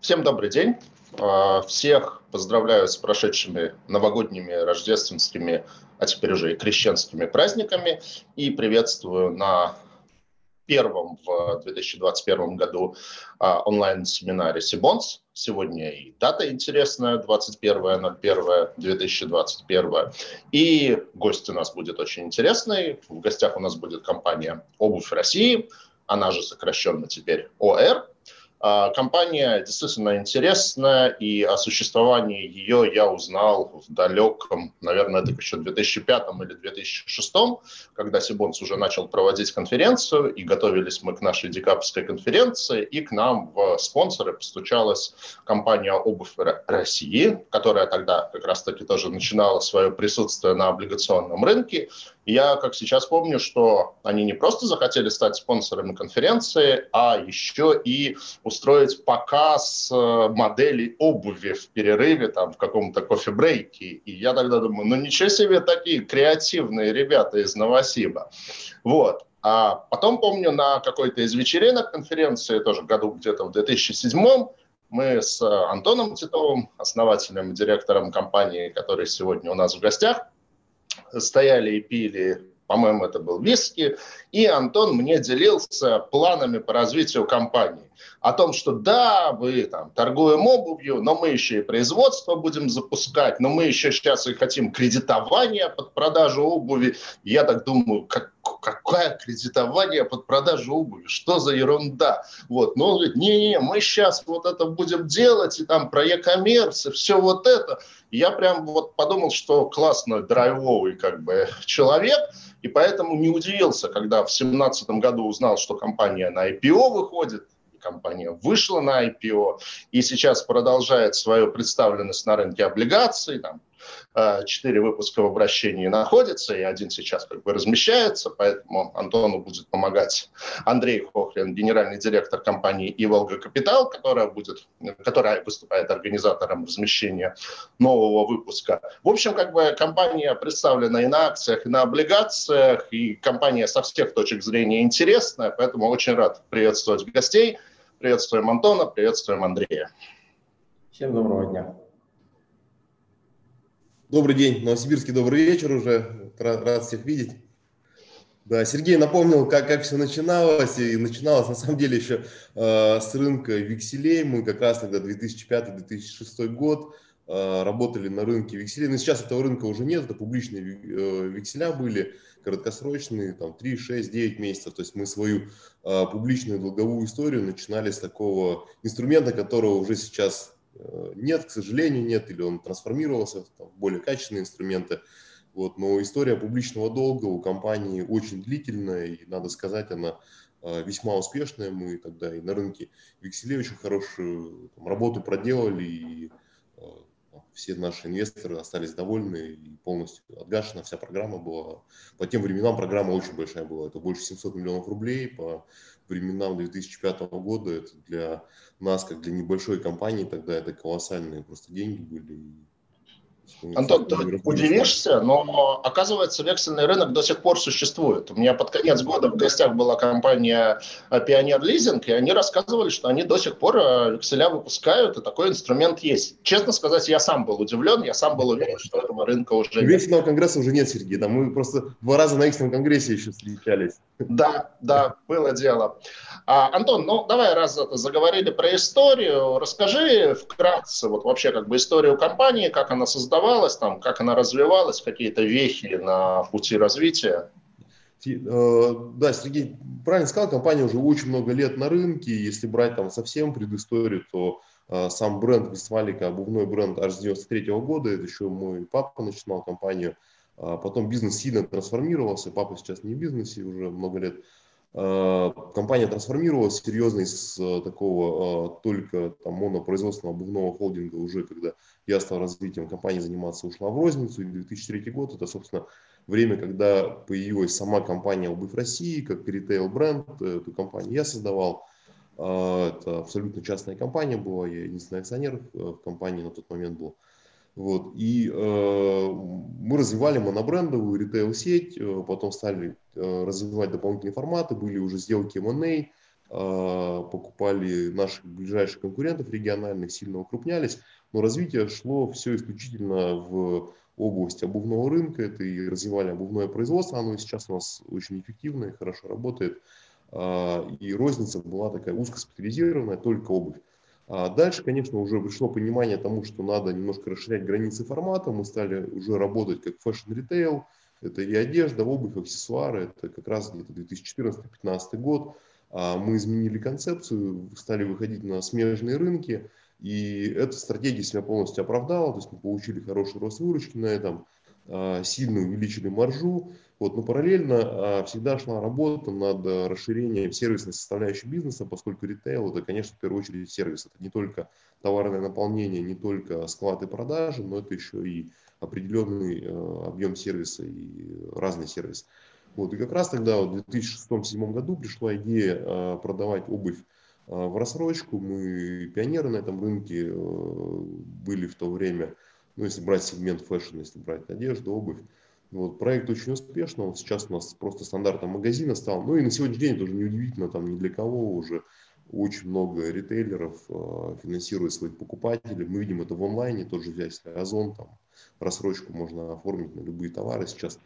Всем добрый день. Всех поздравляю с прошедшими новогодними, рождественскими, а теперь уже и крещенскими праздниками. И приветствую на первом в 2021 году онлайн-семинаре «Сибонс». Сегодня и дата интересная, 21.01.2021. И гость у нас будет очень интересный. В гостях у нас будет компания «Обувь России», она же сокращенно теперь ОР. Компания действительно интересная, и о существовании ее я узнал в далеком, наверное, так еще 2005 или 2006, когда Сибонс уже начал проводить конференцию, и готовились мы к нашей декабрьской конференции, и к нам в спонсоры постучалась компания «Обувь России», которая тогда как раз-таки тоже начинала свое присутствие на облигационном рынке. И я, как сейчас помню, что они не просто захотели стать спонсорами конференции, а еще и устроить показ моделей обуви в перерыве, там, в каком-то кофе-брейке. И я тогда думаю, ну ничего себе, такие креативные ребята из Новосиба. Вот. А потом, помню, на какой-то из вечеринок конференции, тоже году где-то в 2007-м, мы с Антоном Титовым, основателем и директором компании, который сегодня у нас в гостях, стояли и пили, по-моему, это был виски, и Антон мне делился планами по развитию компании. О том, что да, мы там торгуем обувью, но мы еще и производство будем запускать, но мы еще сейчас и хотим кредитование под продажу обуви. Я так думаю, какое кредитование под продажу обуви? Что за ерунда? Вот. Но он говорит, не-не, мы сейчас вот это будем делать, и там про e-commerce, и все вот это. И я прям вот подумал, что классный, драйвовый как бы человек. И поэтому не удивился, когда в 2017 году узнал, что компания на IPO выходит, компания вышла на IPO и сейчас продолжает свою представленность на рынке облигаций. Там 4 выпуска в обращении находятся, и один сейчас как бы размещается, поэтому Антону будет помогать Андрей Хохлин, генеральный директор компании «Иволга Капитал», которая выступает организатором размещения нового выпуска. В общем, как бы компания представлена и на акциях, и на облигациях, и компания со всех точек зрения интересная, поэтому очень рад приветствовать гостей. Приветствуем Антона, приветствуем Андрея. Всем доброго дня. Добрый день, Новосибирский, добрый вечер уже, рад всех видеть. Да, Сергей напомнил, как все начиналось, и начиналось на самом деле еще с рынка векселей. Мы как раз тогда 2005-2006 год работали на рынке векселей, но сейчас этого рынка уже нет, это публичные векселя были, краткосрочные, там 3, 6, 9 месяцев, то есть мы свою публичную долговую историю начинали с такого инструмента, которого уже сейчас нет, к сожалению, нет, или он трансформировался в более качественные инструменты. Вот. Но история публичного долга у компании очень длительная, и, надо сказать, она весьма успешная. Мы тогда и на рынке векселей очень хорошую работу проделали, и все наши инвесторы остались довольны, и полностью отгашена вся программа была. По тем временам программа очень большая была, это больше 700 миллионов рублей. По временам 2005 года это для нас, как для небольшой компании, тогда это колоссальные просто деньги были. Антон, ты удивишься, но, оказывается, вексельный рынок до сих пор существует. У меня под конец года в гостях была компания «Пионер Лизинг», и они рассказывали, что они до сих пор векселя выпускают, и такой инструмент есть. Честно сказать, я сам был удивлен, я сам был уверен, что этого рынка уже нет. Вексельного конгресса уже нет, Сергей. Да, мы просто 2 раза на вексельном конгрессе еще встречались. Да, да, было дело. Антон, ну давай, раз заговорили про историю, расскажи вкратце вот вообще как бы историю компании, как она создалась, там, как она развивалась, какие-то вехи на пути развития. Да, Сергей правильно сказал, компания уже очень много лет на рынке. Если брать там совсем предысторию, то сам бренд Висвалика, обувной бренд, аж с 93-го года. Это еще мой папа начинал компанию. Потом бизнес сильно трансформировался. Папа сейчас не в бизнесе уже много лет. Компания трансформировалась серьезно из такого только там монопроизводственного обувного холдинга. Уже когда я стал развитием компании заниматься, ушла в розницу. И 2003 год – это, собственно, время, когда появилась сама компания «Обувь России» как ритейл-бренд. Эту компанию я создавал. Это абсолютно частная компания была. Я единственный акционер в компании на тот момент был. Вот. И мы развивали монобрендовую ритейл-сеть, потом стали развивать дополнительные форматы, были уже сделки M&A, покупали наших ближайших конкурентов региональных, сильно укрупнялись, но развитие шло все исключительно в область обувного рынка, это и развивали обувное производство, оно и сейчас у нас очень эффективно и хорошо работает, и розница была такая узкоспециализированная, только обувь. А дальше, конечно, уже пришло понимание тому, что надо немножко расширять границы формата, мы стали уже работать как фэшн-ритейл, это и одежда, обувь, аксессуары, это как раз где-то 2014-2015 год. Мы изменили концепцию, стали выходить на смежные рынки, и эта стратегия себя полностью оправдала, то есть мы получили хороший рост выручки на этом, сильно увеличили маржу, вот, но параллельно всегда шла работа над расширением сервисной составляющей бизнеса, поскольку ритейл – это, конечно, в первую очередь сервис, это не только товарное наполнение, не только склад и продажи, но это еще и определенный объем сервиса и разный сервис. Вот, и как раз тогда, в 2006-2007 году, пришла идея продавать обувь в рассрочку. Мы пионеры на этом рынке были в то время, ну, если брать сегмент фэшн, если брать одежду, обувь. Вот, проект очень успешный, он сейчас у нас просто стандартом магазина стал. Ну и на сегодняшний день это уже неудивительно, там ни для кого уже очень много ритейлеров финансирует своих покупателей. Мы видим это в онлайне, тоже взять Озон, там рассрочку можно оформить на любые товары сейчас.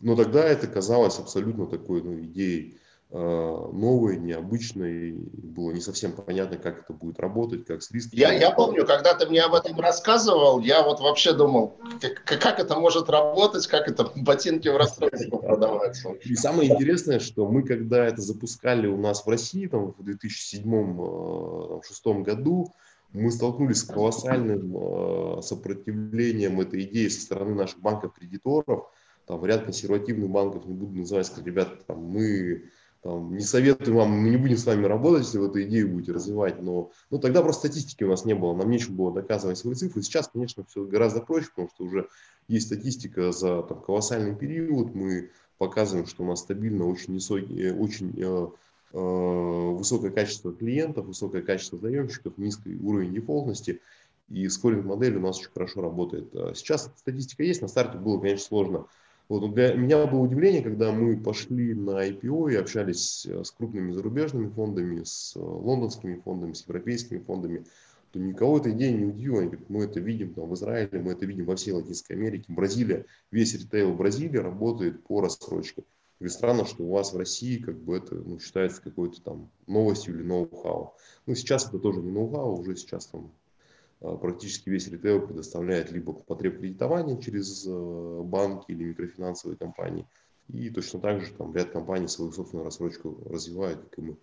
Но тогда это казалось абсолютно такой идеей новой, необычной. Было не совсем понятно, как это будет работать, как с риском. Я помню, когда ты мне об этом рассказывал, я вот вообще думал, как это может работать, как это ботинки в расстройстве продаваются. И самое интересное, что мы когда это запускали у нас в России, там, в 2007-2006 году, мы столкнулись с колоссальным сопротивлением этой идеи со стороны наших банков-кредиторов. Там ряд консервативных банков, не буду называть, сказать, ребята, там, мы там, не советуем вам, мы не будем с вами работать, если вы эту идею будете развивать, но ну, тогда просто статистики у нас не было, нам нечем было доказывать свои цифры. Сейчас, конечно, все гораздо проще, потому что уже есть статистика за там, колоссальный период, мы показываем, что у нас стабильно очень, высокое качество клиентов, высокое качество заемщиков, низкий уровень дефолтности. И скоринг модель у нас очень хорошо работает. Сейчас статистика есть, на старте было, конечно, сложно. Вот, для меня было удивление, когда мы пошли на IPO и общались с крупными зарубежными фондами, с лондонскими фондами, с европейскими фондами, то никого эта идея не удивила. Мы это видим там, в Израиле, мы это видим во всей Латинской Америке, Бразилия, весь ритейл Бразилии работает по рассрочке. И странно, что у вас в России как бы это ну, считается какой-то там новостью или ноу-хау. Ну, сейчас это тоже не ноу-хау, уже сейчас там практически весь ритейл предоставляет либо потребкредитование через банки или микрофинансовые компании. И точно так же там ряд компаний свою собственную рассрочку развивают, как и мы.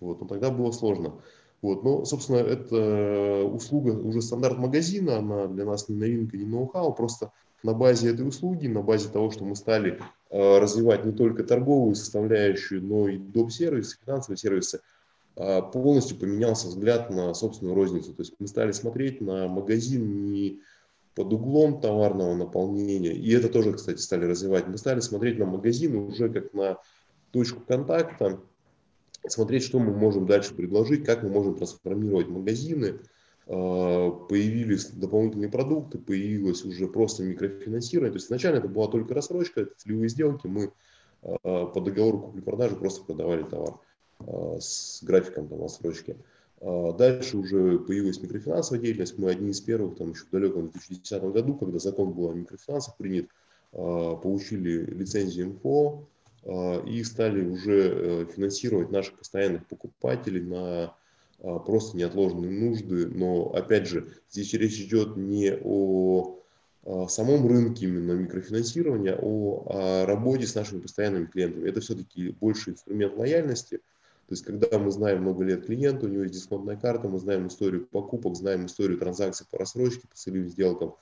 Вот. Но тогда было сложно. Вот. Но, собственно, эта услуга уже стандарт магазина, она для нас не новинка, не ноу-хау, просто на базе этой услуги, на базе того, что мы стали развивать не только торговую составляющую, но и доп-сервисы, финансовые сервисы, полностью поменялся взгляд на собственную розницу. То есть мы стали смотреть на магазин не под углом товарного наполнения, и это тоже, кстати, стали развивать. Мы стали смотреть на магазин уже как на точку контакта, смотреть, что мы можем дальше предложить, как мы можем трансформировать магазины. Появились дополнительные продукты, появилось уже просто микрофинансирование. То есть изначально это была только рассрочка, это целевые сделки. Мы по договору купли-продажи просто продавали товар с графиком там рассрочки. Дальше уже появилась микрофинансовая деятельность. Мы одни из первых, там еще в далеком 2010 году, когда закон был о микрофинансах принят, получили лицензию МСФО и стали уже финансировать наших постоянных покупателей на просто неотложные нужды. Но, опять же, здесь речь идет не о самом рынке именно микрофинансирования, о работе с нашими постоянными клиентами. Это все-таки больше инструмент лояльности. То есть, когда мы знаем много лет клиента, у него есть дисконтная карта, мы знаем историю покупок, знаем историю транзакций по рассрочке, по целевым сделкам,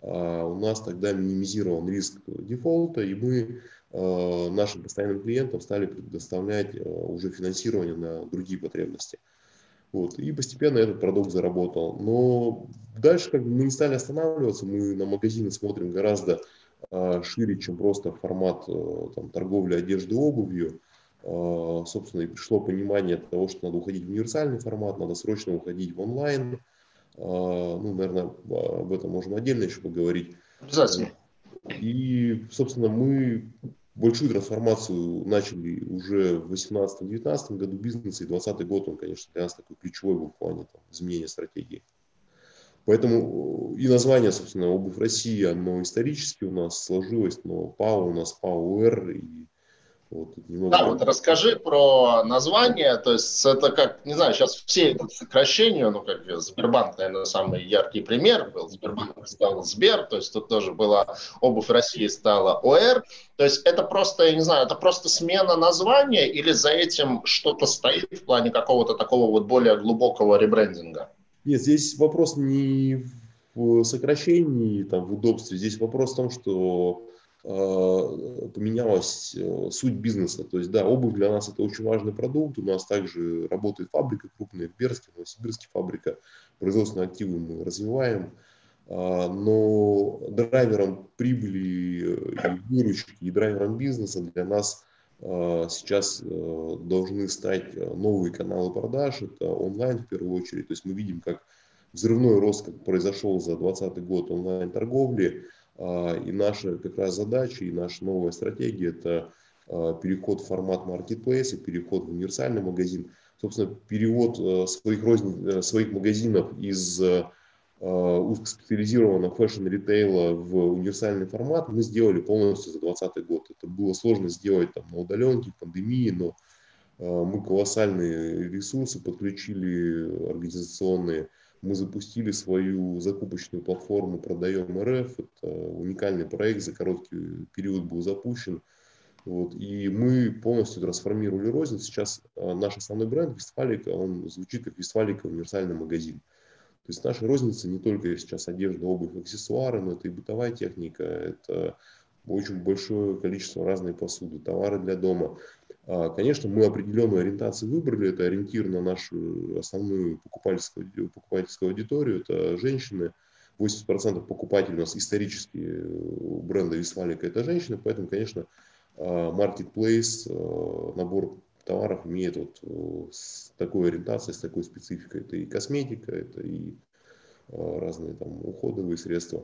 у нас тогда минимизирован риск дефолта, и мы нашим постоянным клиентам стали предоставлять уже финансирование на другие потребности. Вот. И постепенно этот продукт заработал. Но дальше как бы, мы не стали останавливаться, мы на магазины смотрим гораздо шире, чем просто формат там, торговли одежды, обувью. Собственно, и пришло понимание того, что надо уходить в универсальный формат, надо срочно уходить в онлайн. Ну, наверное, об этом можем отдельно еще поговорить. Обязательно. И, собственно, мы большую трансформацию начали уже в 2018-2019 году бизнеса, и 2020 год, он, конечно, для нас такой ключевой в плане там, изменения стратегии. Поэтому и название, собственно, «Обувь России», оно исторически у нас сложилось, но ПАО у нас ПАО-Р. Вот, немного... Да, вот расскажи про название, то есть это как, не знаю, сейчас все идут к сокращению, ну как Сбербанк, наверное, самый яркий пример был, Сбербанк стал Сбер, то есть тут тоже была «Обувь России» стала ОР, то есть это просто, я не знаю, это просто смена названия или за этим что-то стоит в плане какого-то такого вот более глубокого ребрендинга? Нет, здесь вопрос не в сокращении, там, в удобстве, здесь вопрос в том, что поменялась суть бизнеса. То есть, да, обувь для нас это очень важный продукт. У нас также работает фабрика крупная в Берске, в Новосибирске фабрика. Производственные активы мы развиваем. Но драйвером прибыли и выручки, и драйвером бизнеса для нас сейчас должны стать новые каналы продаж. Это онлайн в первую очередь. То есть мы видим, как взрывной рост как произошел за 2020 год онлайн-торговли. И наша как раз задача, и наша новая стратегия – это переход в формат маркетплейса, переход в универсальный магазин. Собственно, перевод своих магазинов из узкоспециализированного фэшн-ритейла в универсальный формат мы сделали полностью за 2020 год. Это было сложно сделать там, на удаленке, в пандемии, но мы колоссальные ресурсы подключили организационные. Мы запустили свою закупочную платформу «Продаем.рф». Это уникальный проект, за короткий период был запущен. Вот. И мы полностью трансформировали розницу. Сейчас наш основной бренд «Висвалика», он звучит как «Висвалика универсальный магазин». То есть наша розница не только сейчас одежда, обувь, аксессуары, но это и бытовая техника, это очень большое количество разной посуды, товары для дома. Конечно, мы определенную ориентацию выбрали, это ориентир на нашу основную покупательскую аудиторию, это женщины, 80% покупателей у нас исторически у бренда Висвалика это женщины, поэтому, конечно, маркетплейс, набор товаров имеет вот с такой ориентацией, с такой спецификой, это и косметика, это и разные там уходовые средства,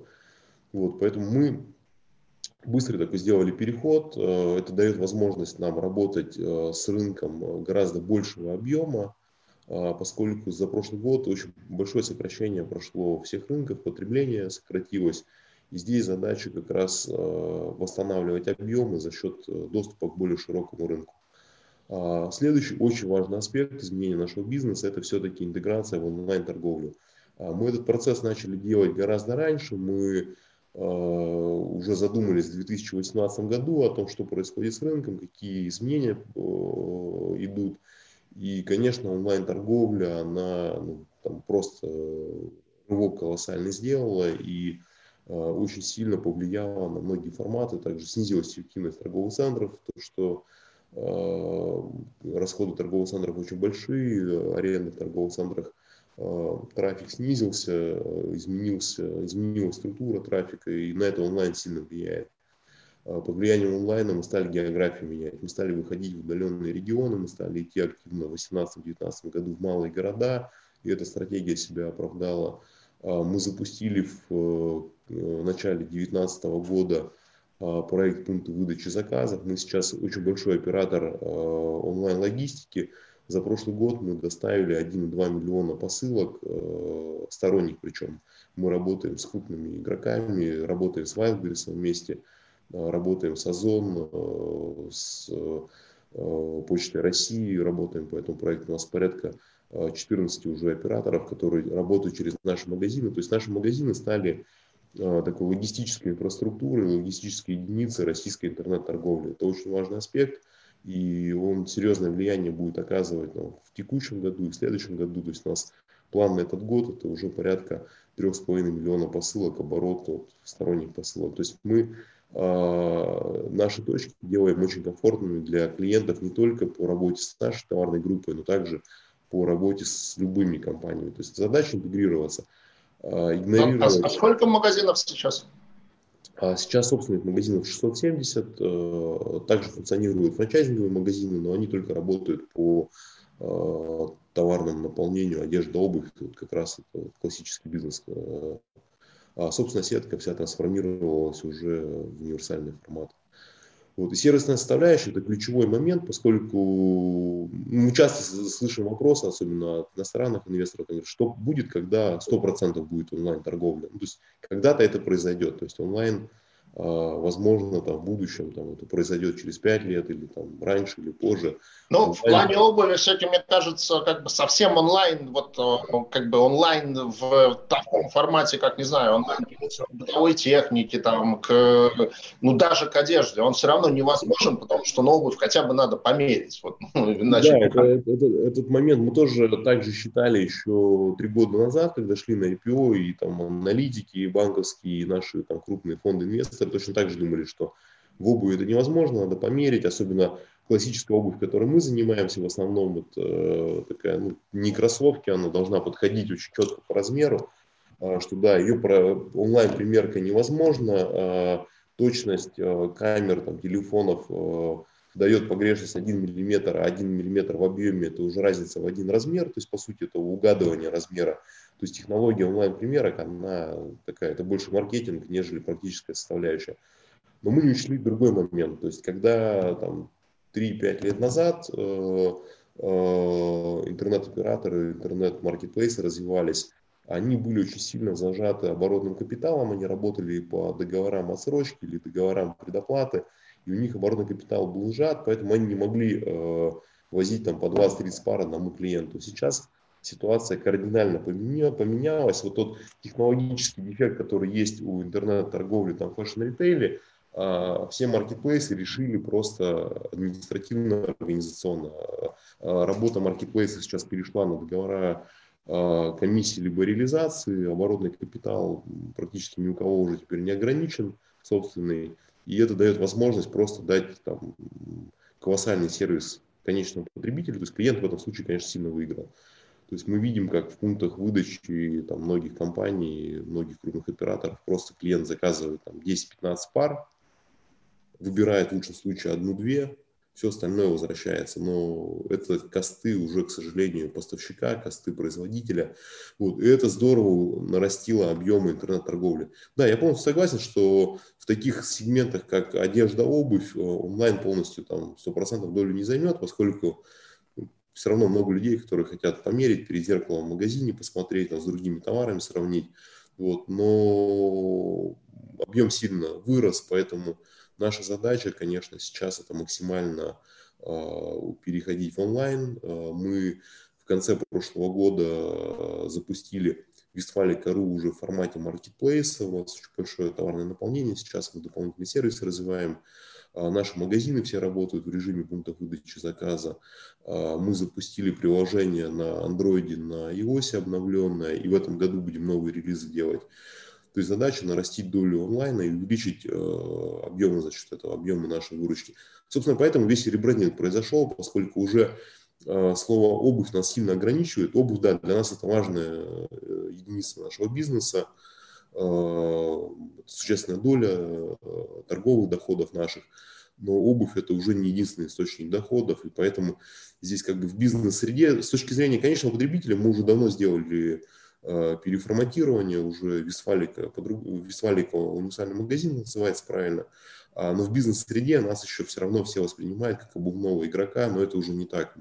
вот, поэтому мы быстро такой сделали переход, это дает возможность нам работать с рынком гораздо большего объема, поскольку за прошлый год очень большое сокращение прошло всех рынков, потребление сократилось. И здесь задача как раз восстанавливать объемы за счет доступа к более широкому рынку. Следующий очень важный аспект изменения нашего бизнеса – это все-таки интеграция в онлайн-торговлю. Мы этот процесс начали делать гораздо раньше, мы уже задумались в 2018 году о том, что происходит с рынком, какие изменения идут. И, конечно, онлайн-торговля, она там просто рывок колоссально сделала и очень сильно повлияла на многие форматы. Также снизилась эффективность торговых центров, то, что расходы торговых центров очень большие, аренда в торговых центрах. Трафик снизился, изменилась структура трафика, и на это онлайн сильно влияет. Под влиянием онлайна мы стали географию менять, мы стали выходить в удаленные регионы, мы стали идти активно в 2018-2019 году в малые города, и эта стратегия себя оправдала. Мы запустили в начале 2019 года проект пункта выдачи заказов, мы сейчас очень большой оператор онлайн-логистики. За прошлый год мы доставили 1,2 миллиона посылок, сторонних причем. Мы работаем с крупными игроками, работаем с Wildberries вместе, работаем с Озон, с Почтой России, работаем по этому проекту. У нас порядка 14 уже операторов, которые работают через наши магазины. То есть наши магазины стали такой логистической инфраструктурой, логистической единицей российской интернет-торговли. Это очень важный аспект. И он серьезное влияние будет оказывать в текущем году и в следующем году. То есть у нас план на этот год – это уже порядка 3,5 миллиона посылок, оборот от сторонних посылок. То есть мы наши точки делаем очень комфортными для клиентов не только по работе с нашей товарной группой, но также по работе с любыми компаниями. То есть задача интегрироваться. Игнорировать... А сколько магазинов сейчас? Сейчас собственных магазинов 670, также функционируют франчайзинговые магазины, но они только работают по товарному наполнению, одежда, обувь, тут как раз это классический бизнес. А собственно сетка вся трансформировалась уже в универсальный формат. Вот. И сервисная составляющая – это ключевой момент, поскольку мы часто слышим вопросы, особенно от иностранных инвесторов, что будет, когда 100% будет онлайн-торговля. Ну, то есть когда-то это произойдет. То есть онлайн, возможно, там, в будущем там, это произойдет через 5 лет или там, раньше, или позже. Ну, в плане обуви, кстати, мне кажется, как бы совсем онлайн, вот как бы онлайн в таком формате, как, не знаю, онлайн к бытовой технике, там, к, ну, даже к одежде, он все равно невозможен, потому что на обувь хотя бы надо померить. Вот, ну, иначе да, этот момент мы тоже также считали еще 3 года назад, когда шли на IPO, и там аналитики, и банковские, и наши там, крупные фонды инвесторов точно так же думали, что в обуви это невозможно, надо померить, особенно классическая обувь, которой мы занимаемся, в основном вот, такая, ну, не кроссовки, она должна подходить очень четко по размеру, что да, ее онлайн-примерка невозможна, точность камер, там, телефонов дает погрешность 1 мм, а 1 мм в объеме это уже разница в один размер, то есть по сути это угадывание размера. То есть технология онлайн-примерок, она такая, это больше маркетинг, нежели практическая составляющая. Но мы не учли другой момент. То есть когда там, 3-5 лет назад интернет-операторы, интернет-маркетплейсы развивались, они были очень сильно зажаты оборотным капиталом, они работали по договорам отсрочки или договорам предоплаты, и у них оборотный капитал был сжат, поэтому они не могли возить там, по 20-30 пар одному клиенту. Сейчас ситуация кардинально поменялась. Вот тот технологический дефект, который есть у интернет-торговли, там, фэшн-ритейле, все маркетплейсы решили просто административно, организационно. Работа маркетплейсов сейчас перешла на договора комиссии либо реализации, оборотный капитал практически ни у кого уже теперь не ограничен, собственный, и это дает возможность просто дать там, колоссальный сервис конечному потребителю, то есть клиент в этом случае, конечно, сильно выиграл. То есть мы видим, как в пунктах выдачи там, многих компаний, многих крупных операторов просто клиент заказывает там, 10-15 пар, выбирает в лучшем случае 1-2, все остальное возвращается. Но это косты уже, к сожалению, поставщика, косты производителя. Вот. И это здорово нарастило объемы интернет-торговли. Да, я полностью согласен, что в таких сегментах, как одежда, обувь, онлайн полностью там, 100% долю не займет, поскольку все равно много людей, которые хотят померить, перед зеркалом в магазине посмотреть, там, с другими товарами сравнить. Вот. Но объем сильно вырос, поэтому наша задача, конечно, сейчас это максимально переходить в онлайн. Мы в конце прошлого года запустили Висвалика.ру уже в формате маркетплейса. У нас очень большое товарное наполнение. Сейчас мы дополнительные сервисы развиваем. Наши магазины все работают в режиме пункта выдачи заказа. Мы запустили приложение на Android, на iOS обновленное, и в этом году будем новые релизы делать. То есть задача нарастить долю онлайна и увеличить объемы за счет этого, объемы нашей выручки. Собственно, поэтому весь ребрендинг произошел, поскольку уже слово «обувь» нас сильно ограничивает. Обувь, да, для нас это важная единица нашего бизнеса, существенная доля торговых доходов наших, но обувь это уже не единственный источник доходов, и поэтому здесь как бы в бизнес-среде, с точки зрения конечного потребителя, мы уже давно сделали переформатирование, уже Висвалика универсальный магазин называется правильно, но в бизнес-среде нас еще все равно все воспринимают как обувного игрока, но это уже не так.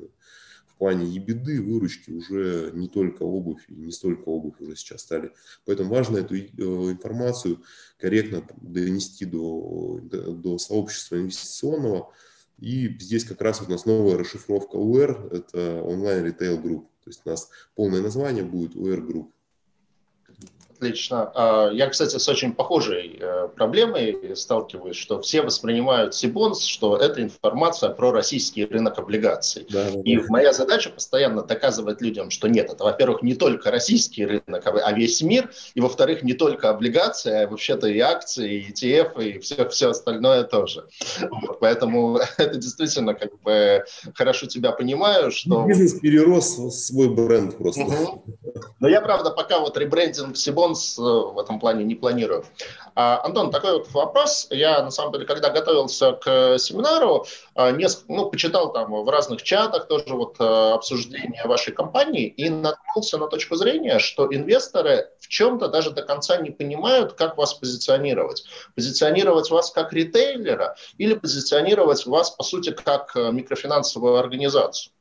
В плане EBITDA, выручки уже не только обувь и не столько обувь уже сейчас стали. Поэтому важно эту информацию корректно донести до сообщества инвестиционного. И здесь как раз вот у нас новая расшифровка УР, это онлайн-ритейл-групп. То есть у нас полное название будет УР-групп. Отлично. Я, кстати, с очень похожей проблемой сталкиваюсь, что все воспринимают Сибонс, что это информация про российский рынок облигаций. Да, да. И моя задача постоянно доказывать людям, что нет, это, во-первых, не только российский рынок, а весь мир, и, во-вторых, не только облигации, а вообще-то и акции, и ETF, и все остальное тоже. Вот, поэтому это действительно как бы хорошо тебя понимаю, что... Бизнес перерос свой бренд просто. Но я, правда, пока вот ребрендинг Сибонс в этом плане не планирую. Антон, такой вот вопрос. Я, на самом деле, когда готовился к семинару, почитал там в разных чатах тоже вот обсуждение вашей компании и наткнулся на точку зрения, что инвесторы в чем-то даже до конца не понимают, как вас позиционировать. Позиционировать вас как ритейлера или позиционировать вас, по сути, как микрофинансовую организацию.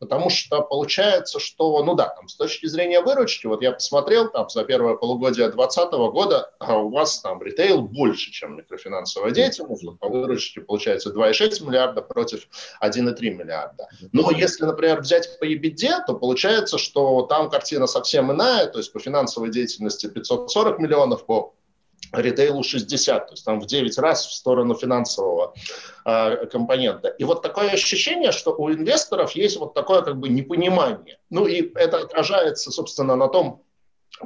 Потому что получается, что, с точки зрения выручки, вот я посмотрел, там, за первое полугодие 2020 года у вас там ритейл больше, чем микрофинансовая деятельность, по выручке получается 2,6 миллиарда против 1,3 миллиарда. Но если, например, взять по EBITDA, то получается, что там картина совсем иная, то есть по финансовой деятельности 540 миллионов, по ритейлу 60, то есть там в 9 раз в сторону финансового компонента. И вот такое ощущение, что у инвесторов есть вот такое как бы непонимание. И это отражается, собственно, на том,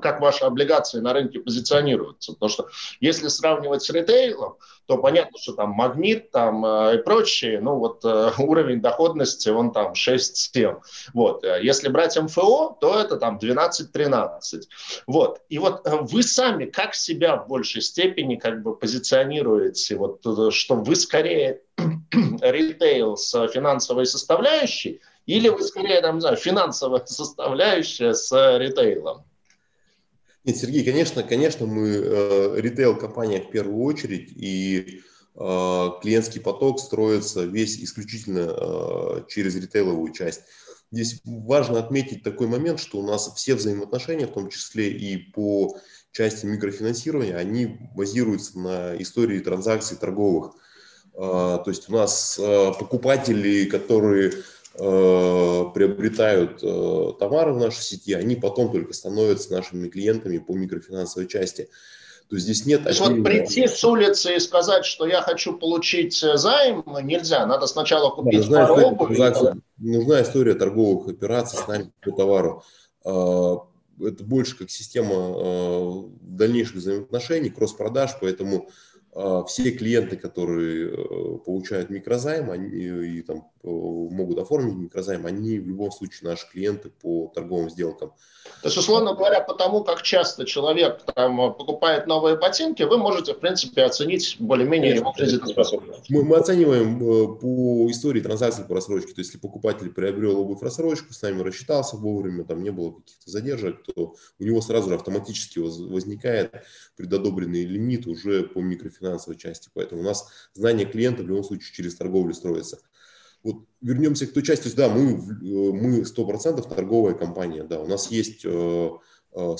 как ваши облигации на рынке позиционируются. Потому что если сравнивать с ритейлом, то понятно, что там Магнит и прочие, уровень доходности, он там 6-7. Если брать МФО, то это там 12-13. И вы сами как себя в большей степени как бы позиционируете, что вы скорее ритейл с финансовой составляющей или вы скорее финансовая составляющая с ритейлом? Нет, Сергей, конечно, мы ритейл-компания в первую очередь, и клиентский поток строится весь исключительно через ритейловую часть. Здесь важно отметить такой момент, что у нас все взаимоотношения, в том числе и по части микрофинансирования, они базируются на истории транзакций торговых. То есть у нас покупатели, которые приобретают товары в нашей сети, они потом только становятся нашими клиентами по микрофинансовой части. То есть здесь нет... То есть прийти с улицы и сказать, что я хочу получить займ, нельзя. Надо сначала купить пару. Нужна история торговых операций с нами по товару. Это больше как система дальнейших взаимоотношений, кросс-продаж, поэтому все клиенты, которые получают микрозайм, они могут оформить микрозайм, они в любом случае наши клиенты по торговым сделкам. То есть, условно говоря, потому как часто человек покупает новые ботинки, вы можете, в принципе, оценить более-менее его кредитоспособность. Мы оцениваем по истории транзакций по рассрочке. То есть, если покупатель приобрел обувь в рассрочку, с нами рассчитался вовремя, там не было каких-то задержек, то у него сразу же автоматически возникает предодобренный лимит уже по микрофинансовому финансовой части, поэтому у нас знание клиента в любом случае через торговлю строится. Вот вернемся к той части, то есть, да, мы 100% торговая компания, да, у нас есть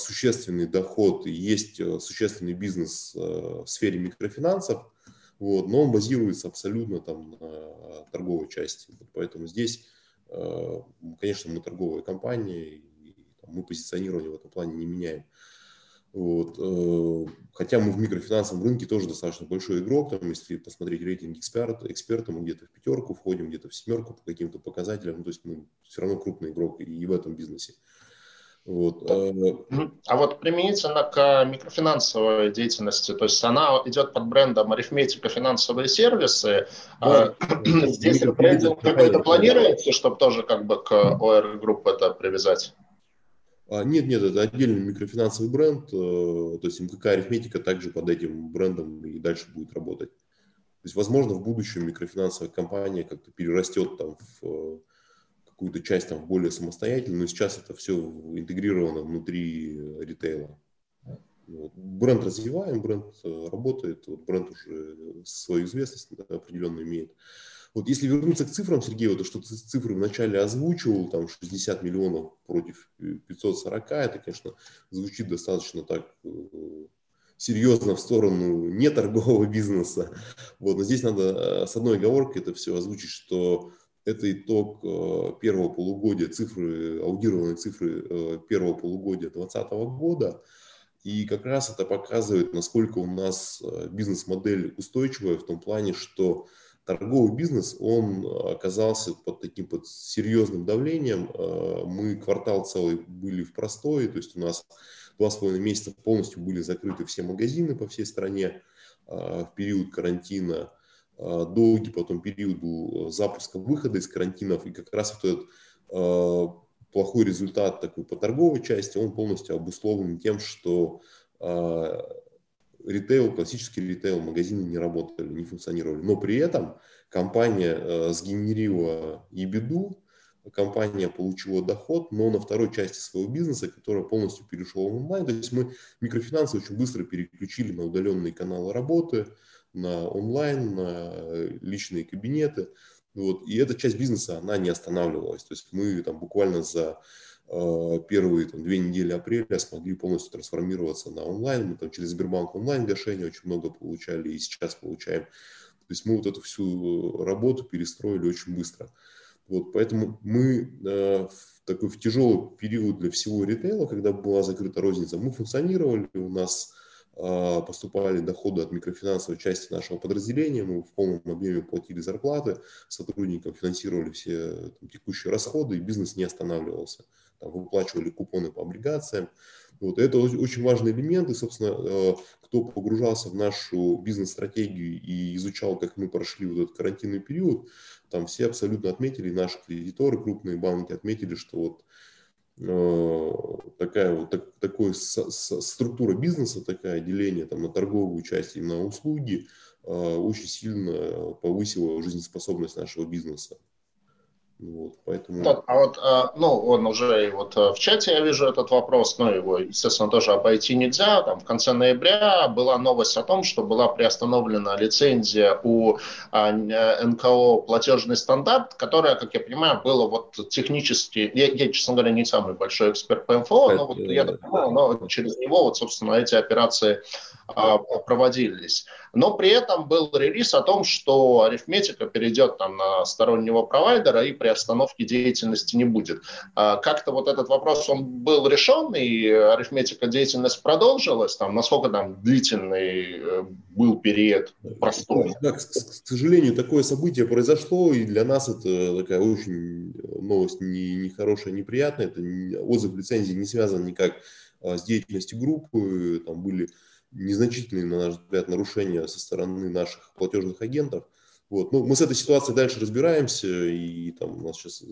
существенный доход, есть существенный бизнес в сфере микрофинансов, но он базируется абсолютно на торговой части, поэтому здесь, конечно, мы торговая компания, и мы позиционирование в этом плане не меняем. Хотя мы в микрофинансовом рынке тоже достаточно большой игрок, если посмотреть рейтинг эксперта, мы где-то в пятерку входим, где-то в семерку по каким-то показателям, то есть мы все равно крупный игрок и в этом бизнесе. А применительно к микрофинансовой деятельности, то есть она идет под брендом «Арифметика. Финансовые сервисы». Да, здесь ребрендинг какой-то планируется, чтобы тоже к ОР-группу это привязать? Нет, это отдельный микрофинансовый бренд, то есть МКК «Арифметика» также под этим брендом и дальше будет работать. То есть, возможно, в будущем микрофинансовая компания как-то перерастет в какую-то часть более самостоятельную, но сейчас это все интегрировано внутри ритейла. Бренд развиваем, бренд работает, бренд уже свою известность определенно имеет. Если вернуться к цифрам, Сергей, что ты цифры вначале озвучивал, 60 миллионов против 540, это, конечно, звучит достаточно так серьезно в сторону неторгового бизнеса. Но здесь надо с одной оговоркой это все озвучить, что это итог первого полугодия, аудированные цифры первого полугодия 2020 года. И как раз это показывает, насколько у нас бизнес-модель устойчивая в том плане, что торговый бизнес, он оказался под таким серьезным давлением. Мы квартал целый были в простое, то есть у нас 2,5 месяца полностью были закрыты все магазины по всей стране в период карантина. Долгий потом период был запуска выхода из карантинов, и как раз этот плохой результат такой по торговой части, он полностью обусловлен тем, что ритейл, классические ритейл-магазины не работали, не функционировали. Но при этом компания сгенерила EBITDA, компания получила доход, но на второй части своего бизнеса, которая полностью перешла в онлайн. То есть мы микрофинансы очень быстро переключили на удаленные каналы работы, на онлайн, на личные кабинеты. Вот. И эта часть бизнеса, она не останавливалась. То есть мы там буквально за первые 2 недели апреля смогли полностью трансформироваться на онлайн. Мы там через Сбербанк онлайн-гашение очень много получали и сейчас получаем. То есть мы вот эту всю работу перестроили очень быстро. Вот, поэтому мы в тяжелый период для всего ритейла, когда была закрыта розница, мы функционировали, у нас поступали доходы от микрофинансовой части нашего подразделения, мы в полном объеме платили зарплаты сотрудникам, финансировали все текущие расходы, и бизнес не останавливался. Там, выплачивали купоны по облигациям. Вот, это очень важный элемент, и, собственно, кто погружался в нашу бизнес-стратегию и изучал, как мы прошли вот этот карантинный период, там все абсолютно отметили, наши кредиторы, крупные банки отметили, что вот такая структура бизнеса, такое деление там, на торговую часть и на услуги очень сильно повысило жизнеспособность нашего бизнеса. Вот, поэтому... он уже в чате, я вижу этот вопрос, но его, естественно, тоже обойти нельзя. Там в конце ноября была новость о том, что была приостановлена лицензия у НКО «Платежный стандарт», которая, как я понимаю, была технически... Я, честно говоря, не самый большой эксперт по МФО, но я так понимаю, но через него, собственно, эти операции проводились. Но при этом был релиз о том, что «Арифметика» перейдет там на стороннего провайдера и остановки деятельности не будет. Как-то этот вопрос, он был решен, и «Арифметика» деятельность продолжилась? Там, насколько там длительный был период простой? Да, к сожалению, такое событие произошло, и для нас это такая очень новость нехорошая, неприятная. Это отзыв лицензии не связан никак с деятельностью группы. Там были незначительные, на наш взгляд, нарушения со стороны наших платежных агентов. Вот. Ну, мы с этой ситуацией дальше разбираемся, и там у нас сейчас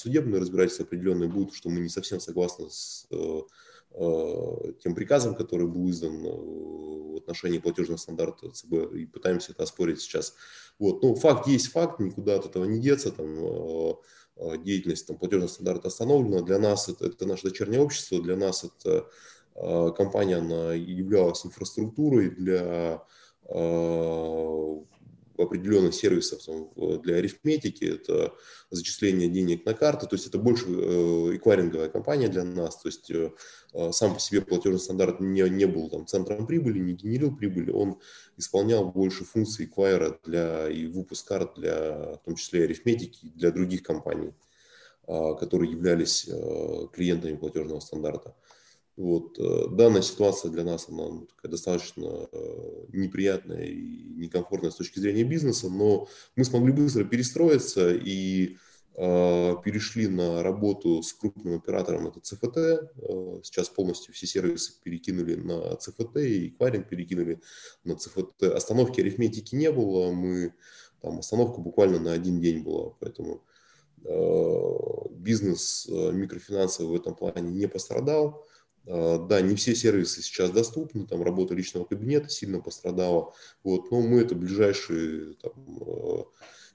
судебное разбирательство определенное будет, что мы не совсем согласны с тем приказом, который был издан в отношении платежного стандарта ЦБ, и пытаемся это оспорить сейчас. Вот. Ну, факт есть факт, никуда от этого не деться, деятельность платежного стандарта остановлена. Для нас это наше дочернее общество, для нас эта компания, она являлась инфраструктурой для определенных сервисов для «Арифметики», это зачисление денег на карты, то есть это больше эквайринговая компания для нас, то есть сам по себе платежный стандарт не был центром прибыли, не генерил прибыли, он исполнял больше функций эквайра и выпуск карт для, в том числе, «Арифметики», для других компаний, которые являлись клиентами платежного стандарта. Вот. Данная ситуация для нас, она такая достаточно неприятная и некомфортная с точки зрения бизнеса, но мы смогли быстро перестроиться и перешли на работу с крупным оператором, это ЦФТ, сейчас полностью все сервисы перекинули на ЦФТ, и эквайринг перекинули на ЦФТ. Остановки «Арифметики» не было, остановка буквально на 1 день была, поэтому бизнес микрофинансовый в этом плане не пострадал. Да, не все сервисы сейчас доступны, там работа личного кабинета сильно пострадала, но мы это ближайшие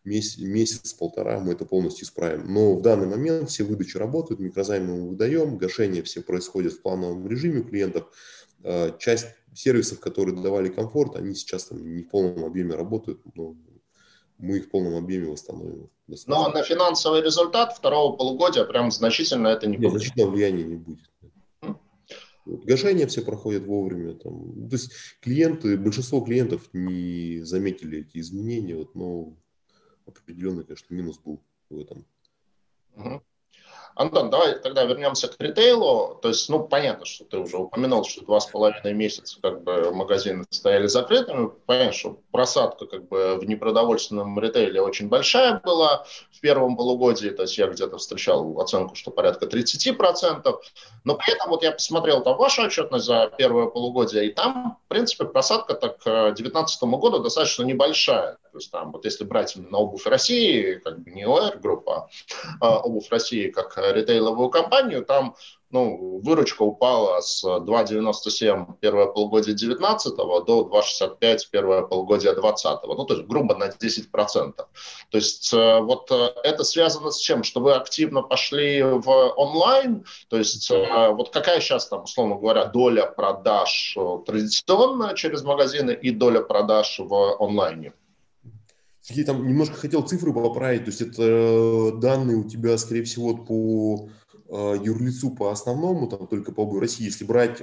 месяц-полтора мы это полностью исправим. Но в данный момент все выдачи работают, микрозаймы мы выдаем, гашения все происходят в плановом режиме клиентов. Часть сервисов, которые давали комфорт, они сейчас не в полном объеме работают, но мы их в полном объеме восстановим. Но на финансовый результат второго полугодия прям значительно это не будет. Значительного влияния не будет. Гашения все проходят вовремя. То есть большинство клиентов не заметили эти изменения, но определенный, конечно, минус был в этом. Угу. Антон, давай тогда вернемся к ритейлу. То есть, понятно, что ты уже упомянул, что 2,5 месяца магазины стояли закрытыми. Понятно, что просадка в непродовольственном ритейле очень большая была в первом полугодии. То есть я где-то встречал оценку, что порядка 30%. Но при этом я посмотрел вашу отчетность за первое полугодие, и там, в принципе, просадка к 2019 году достаточно небольшая. То есть там, вот если брать именно Обувь России, как бы не ОР-группа, а Обувь России как ритейловую компанию, там выручка упала с 2,97 первое полугодие 2019 до 2,65 первое полугодие 2020. То есть грубо на 10%. То есть вот это связано с чем? Что вы активно пошли в онлайн? То есть вот какая сейчас, там, условно говоря, доля продаж традиционно через магазины и доля продаж в онлайне? Сергей, там немножко хотел цифры поправить. То есть это данные у тебя, скорее всего, по юрлицу по основному, там только по Обуви России, если брать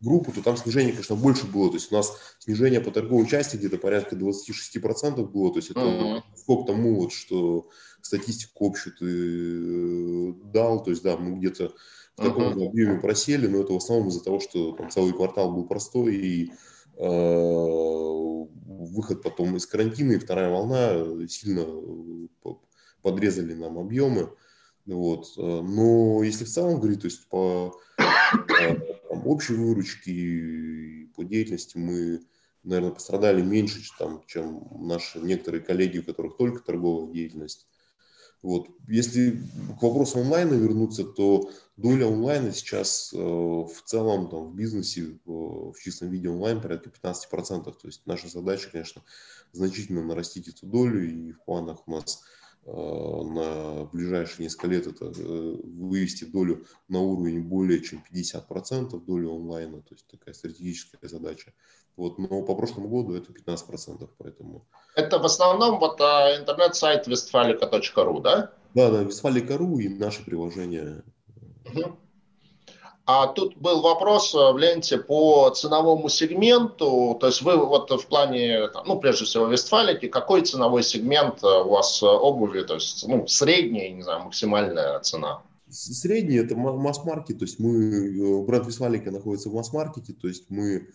группу, то там снижение, конечно, больше было. То есть у нас снижение по торговой части где-то порядка 26% было. То есть это сколько тому, вот, что статистику общую ты дал. То есть да, мы где-то в таком объеме просели, но это в основном из-за того, что там целый квартал был простой, и выход потом из карантина, и вторая волна сильно подрезали нам объемы. Вот. Но если в целом говорить, то есть по общей выручке и по деятельности мы, наверное, пострадали меньше, чем наши некоторые коллеги, у которых только торговая деятельность. Вот. Если к вопросу онлайна вернуться, то доля онлайна сейчас в целом там, в бизнесе, в чистом виде онлайн порядка 15%. То есть наша задача, конечно, значительно нарастить эту долю, и в планах у нас на ближайшие несколько лет это вывести долю на уровень более чем 50% доли онлайна, то есть такая стратегическая задача. Вот, но по прошлому году это 15%, поэтому... Это в основном вот интернет-сайт westfalica.ru, да? Да, westfalica.ru и наши приложения. А тут был вопрос в ленте по ценовому сегменту, то есть вы вот в плане, прежде всего, Вестфалики, какой ценовой сегмент у вас обуви, то есть средняя, не знаю, максимальная цена? Средняя – это масс-маркет, то есть мы, бренд Вестфалика находится в масс-маркете, то есть мы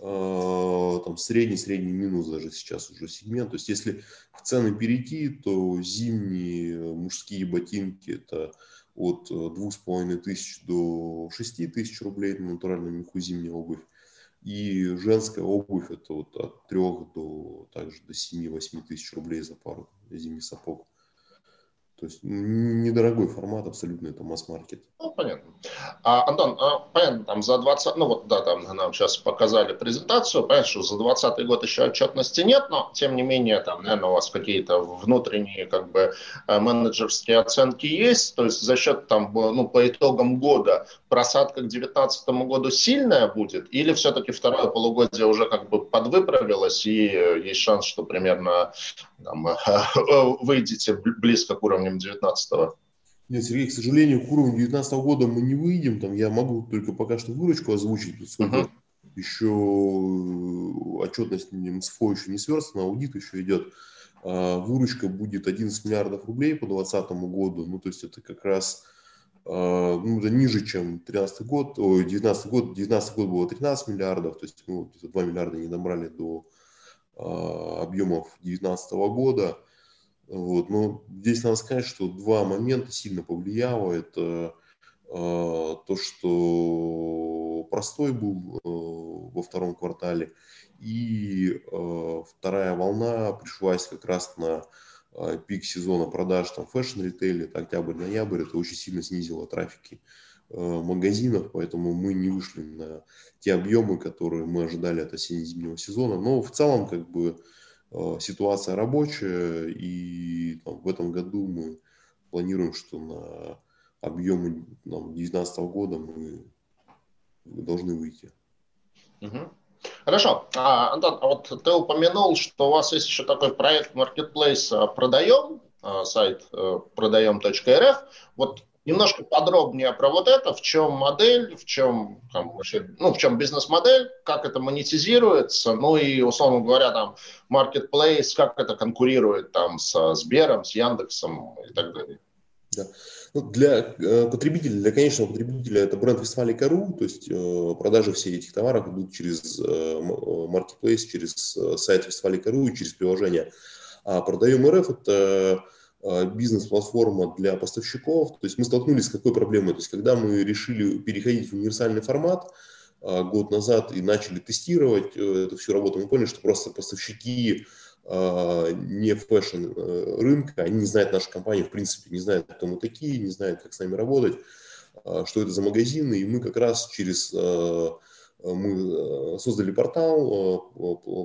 там средний минус даже сейчас уже сегмент, то есть если в цены перейти, то зимние мужские ботинки – это от 2500 до 6000 рублей на натуральном меху зимняя обувь. И женская обувь это вот от 3 до 7-8 тысяч рублей за пару зимних сапог. То есть недорогой формат, абсолютно это масс-маркет. Понятно. Антон, понятно, там за 20... там нам сейчас показали презентацию, понятно, что за 2020 год еще отчетности нет, но, тем не менее, там, наверное, у вас какие-то внутренние, как бы, менеджерские оценки есть, то есть за счет, там, по итогам года просадка к 2019 году сильная будет, или все-таки второе полугодие уже, как бы, подвыправилось, и есть шанс, что примерно, там, выйдете близко к уровню 19-го. Нет, Сергей, к сожалению, к уровню 2019 года мы не выйдем. Там я могу только пока что выручку озвучить, поскольку еще отчетность МСФО еще не сверстана, аудит еще идет. Выручка будет 11 миллиардов рублей по 2020 году. То есть это как раз это ниже, чем 2013 год. 2019 год. 2019 год было 13 миллиардов, то есть мы 2 миллиарда не добрали до объемов 2019 года. Вот. Но здесь надо сказать, что два момента сильно повлияло. Это то, что простой был во втором квартале, и вторая волна пришлась как раз на пик сезона продаж в фэшн-ритейле, это октябрь-ноябрь, это очень сильно снизило трафики магазинов, поэтому мы не вышли на те объемы, которые мы ожидали от осенне-зимнего сезона. Но в целом, как бы, ситуация рабочая, и там, в этом году мы планируем, что на объемы 2019 года мы должны выйти. Хорошо. Антон, вот ты упомянул, что у вас есть еще такой проект Marketplace «Продаем», сайт продаем.рф. Вот немножко подробнее про вот это, в чем модель, в чем, там, вообще, в чем бизнес-модель, как это монетизируется, и, условно говоря, там, Marketplace, как это конкурирует там со Сбером, с Яндексом и так далее. Да. Для конечного потребителя это бренд Висвалика.ру, то есть продажи всех этих товаров идут через Marketplace, через сайт Висвалика.ру и через приложение. А продаем.рф это бизнес-платформа для поставщиков. То есть мы столкнулись с какой проблемой? То есть когда мы решили переходить в универсальный формат год назад и начали тестировать эту всю работу, мы поняли, что просто поставщики не фэшн рынка, они не знают нашу компанию, в принципе, не знают, кто мы такие, не знают, как с нами работать, что это за магазины, и мы как раз через... Мы создали портал,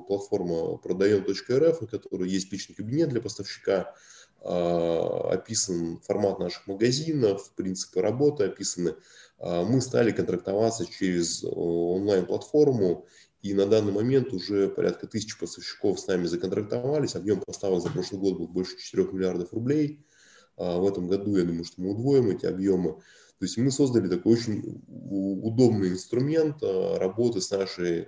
платформа продаем.рф, на которой есть личный кабинет для поставщика, описан формат наших магазинов, принципы работы описаны. Мы стали контрактоваться через онлайн-платформу, и на данный момент уже порядка 1000 поставщиков с нами законтрактовались. Объем поставок за прошлый год был больше 4 миллиардов рублей. В этом году, я думаю, что мы удвоим эти объемы. То есть мы создали такой очень удобный инструмент работы с нашей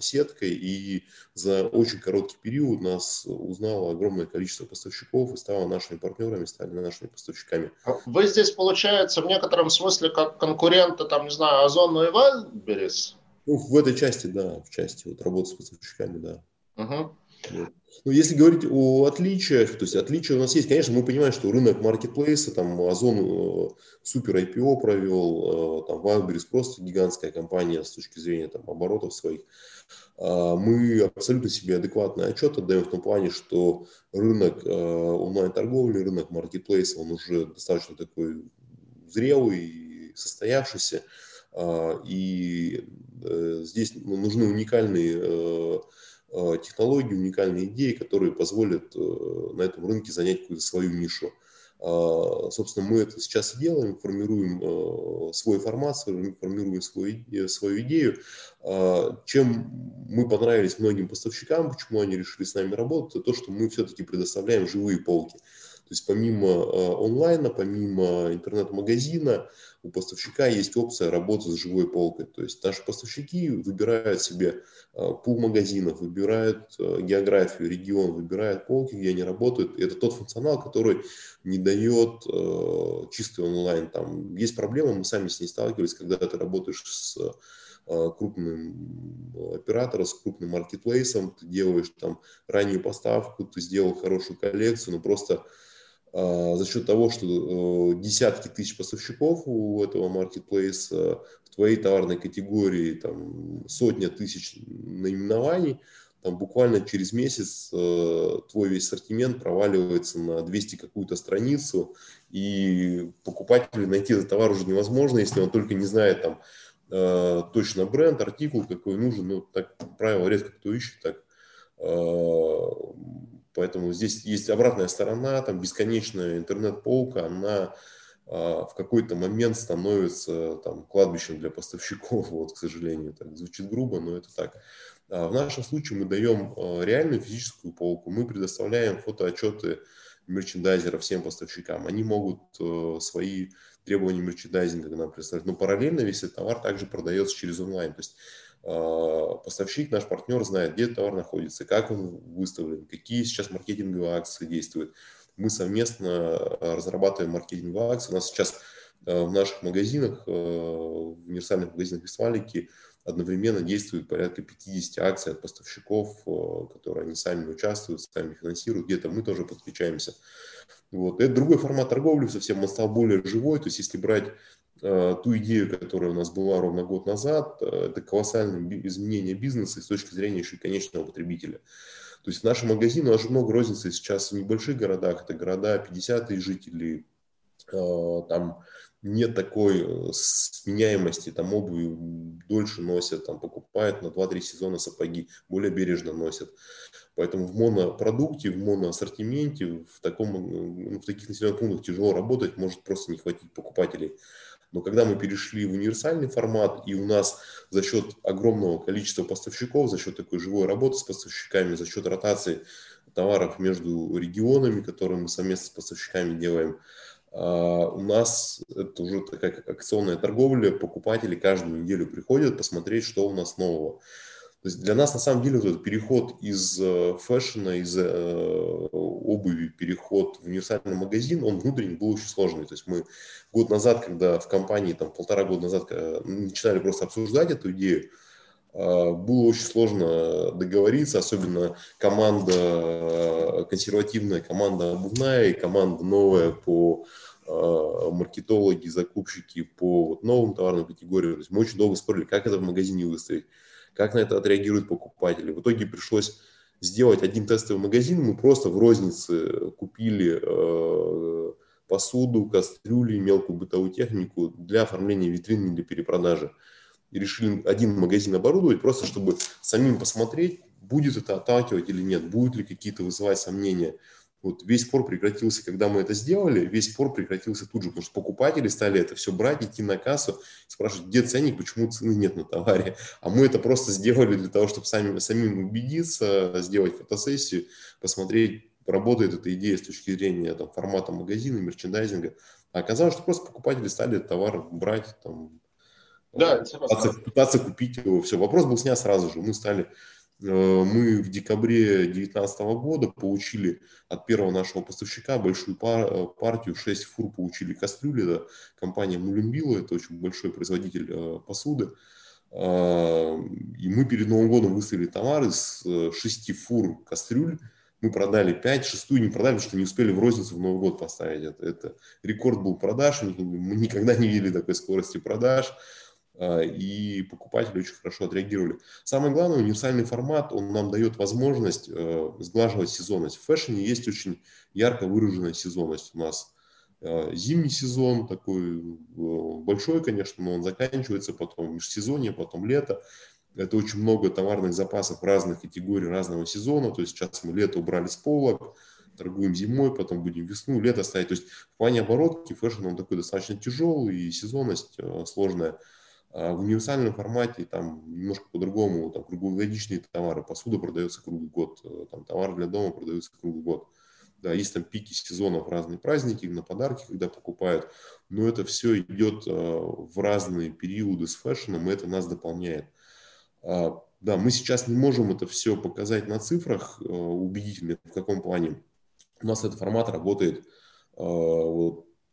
сеткой, и за очень короткий период нас узнало огромное количество поставщиков и стало нашими партнерами, стали нашими поставщиками. Вы здесь, получается, в некотором смысле как конкуренты, там, не знаю, Озону и Wildberries? Ну, в этой части, да, в части вот работы с поставщиками, да. Угу. Ну, если говорить о отличиях, то есть отличия у нас есть, конечно, мы понимаем, что рынок маркетплейса, там Озон супер IPO провел, там Wildberries просто гигантская компания с точки зрения там оборотов своих. Мы абсолютно себе адекватный отчет отдаем в том плане, что рынок онлайн-торговли, рынок маркетплейса, он уже достаточно такой зрелый, состоявшийся, и здесь нужны уникальные технологии, уникальные идеи, которые позволят на этом рынке занять какую-то свою нишу. Собственно, мы это сейчас и делаем, формируем свой формат, формируем свою идею. Чем мы понравились многим поставщикам, почему они решили с нами работать, это то, что мы все-таки предоставляем живые полки. То есть помимо онлайна, помимо интернет-магазина, у поставщика есть опция работы с живой полкой. То есть наши поставщики выбирают себе пул магазинов, выбирают географию, регион, выбирают полки, где они работают. И это тот функционал, который не дает чистый онлайн. Там есть проблема, мы сами с ней сталкивались, когда ты работаешь с крупным оператором, с крупным маркетплейсом, ты делаешь там раннюю поставку, ты сделал хорошую коллекцию, но просто за счет того, что десятки тысяч поставщиков у этого маркетплейса, в твоей товарной категории там сотня тысяч наименований, там буквально через месяц твой весь ассортимент проваливается на 200 какую-то страницу, и покупателю найти этот товар уже невозможно, если он только не знает там точно бренд, артикул, какой нужен, но так, как правило, редко кто ищет так. Поэтому здесь есть обратная сторона, там бесконечная интернет-полка, она в какой-то момент становится там кладбищем для поставщиков, вот, к сожалению. Так звучит грубо, но это так. В нашем случае мы даем реальную физическую полку, мы предоставляем фотоотчеты мерчендайзеров всем поставщикам. Они могут свои требования мерчендайзинга нам представить, но параллельно весь этот товар также продается через онлайн. То есть поставщик, наш партнер знает, где товар находится, как он выставлен, какие сейчас маркетинговые акции действуют. Мы совместно разрабатываем маркетинговые акции. У нас сейчас в наших магазинах, в универсальных магазинах Висвалики одновременно действует порядка 50 акций от поставщиков, которые они сами участвуют, сами финансируют, где-то мы тоже подключаемся. Вот. Это другой формат торговли, совсем он стал более живой, то есть если брать ту идею, которая у нас была ровно год назад, это колоссальное изменение бизнеса с точки зрения еще и конечного потребителя. То есть в нашем магазине у нас же много розницы сейчас в небольших городах, это города 50 тысяч жителей, там нет такой сменяемости, там обувь дольше носят, там покупают на 2-3 сезона сапоги, более бережно носят. Поэтому в монопродукте, в моноассортименте, в таких населенных пунктах тяжело работать, может просто не хватить покупателей. Но когда мы перешли в универсальный формат, и у нас за счет огромного количества поставщиков, за счет такой живой работы с поставщиками, за счет ротации товаров между регионами, которые мы совместно с поставщиками делаем, у нас это уже такая как акционная торговля, покупатели каждую неделю приходят посмотреть, что у нас нового. То есть для нас на самом деле вот этот переход из фэшна, из обуви, переход в универсальный магазин, он внутренний был очень сложный. То есть мы год назад, когда в компании, там полтора года назад начинали просто обсуждать эту идею, было очень сложно договориться, особенно команда консервативная, команда обувная, команда новая по маркетологи, закупщики по вот новым товарным категориям. То есть мы очень долго спорили, как это в магазине выставить, как на это отреагируют покупатели. В итоге пришлось сделать один тестовый магазин, мы просто в рознице купили посуду, кастрюли, мелкую бытовую технику для оформления витрин или перепродажи. И решили один магазин оборудовать, просто чтобы самим посмотреть, будет это отталкивать или нет, будут ли какие-то вызывать сомнения. Вот весь спор прекратился, когда мы это сделали, весь спор прекратился тут же, потому что покупатели стали это все брать, идти на кассу, спрашивать, где ценник, почему цены нет на товаре. А мы это просто сделали для того, чтобы самим убедиться, сделать фотосессию, посмотреть, работает эта идея с точки зрения там, формата магазина, мерчендайзинга. А оказалось, что просто покупатели стали товар брать, там, да, пытаться купить его. Все, вопрос был снят сразу же. Мы в декабре 2019 года получили от первого нашего поставщика большую партию, 6 фур получили кастрюли, да, компания Moulinbillo, это очень большой производитель посуды. И мы перед Новым годом выставили товары с 6 фур кастрюль, мы продали 5, шестую не продали, потому что не успели в розницу в Новый год поставить. Это рекорд был продаж, мы никогда не видели такой скорости продаж. И покупатели очень хорошо отреагировали. Самое главное, универсальный формат, он нам дает возможность сглаживать сезонность. В фэшне есть очень ярко выраженная сезонность. У нас зимний сезон, такой большой, конечно, но он заканчивается, потом межсезонье, потом лето. Это очень много товарных запасов разных категорий, разного сезона. То есть сейчас мы лето убрали с полок, торгуем зимой, потом будем весну, лето ставить. То есть в плане оборотки фэшн он такой достаточно тяжелый и сезонность сложная. В универсальном формате там немножко по-другому, там круглогодичные товары, посуда продается круглый год, там, товар для дома продается круглый год. Да, есть там пики сезонов, разные праздники, на подарки, когда покупают, но это все идет в разные периоды с фэшном, и это нас дополняет. Да, мы сейчас не можем это все показать на цифрах убедительно, в каком плане. У нас этот формат работает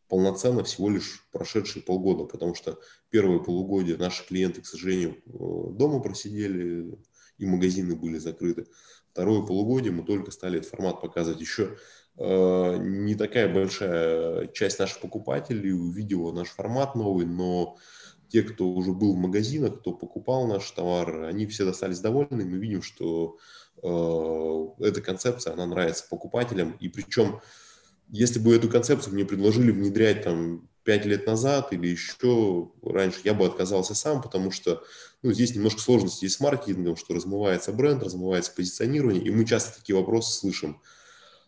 полноценно всего лишь прошедшие полгода, потому что первое полугодие наши клиенты, к сожалению, дома просидели и магазины были закрыты. Второе полугодие мы только стали этот формат показывать. Еще не такая большая часть наших покупателей увидела наш формат новый, но те, кто уже был в магазинах, кто покупал наш товар, они все остались довольны. Мы видим, что эта концепция, она нравится покупателям, и причем если бы эту концепцию мне предложили внедрять там 5 лет назад или еще раньше, я бы отказался сам, потому что здесь немножко сложности с маркетингом, что размывается бренд, размывается позиционирование, и мы часто такие вопросы слышим.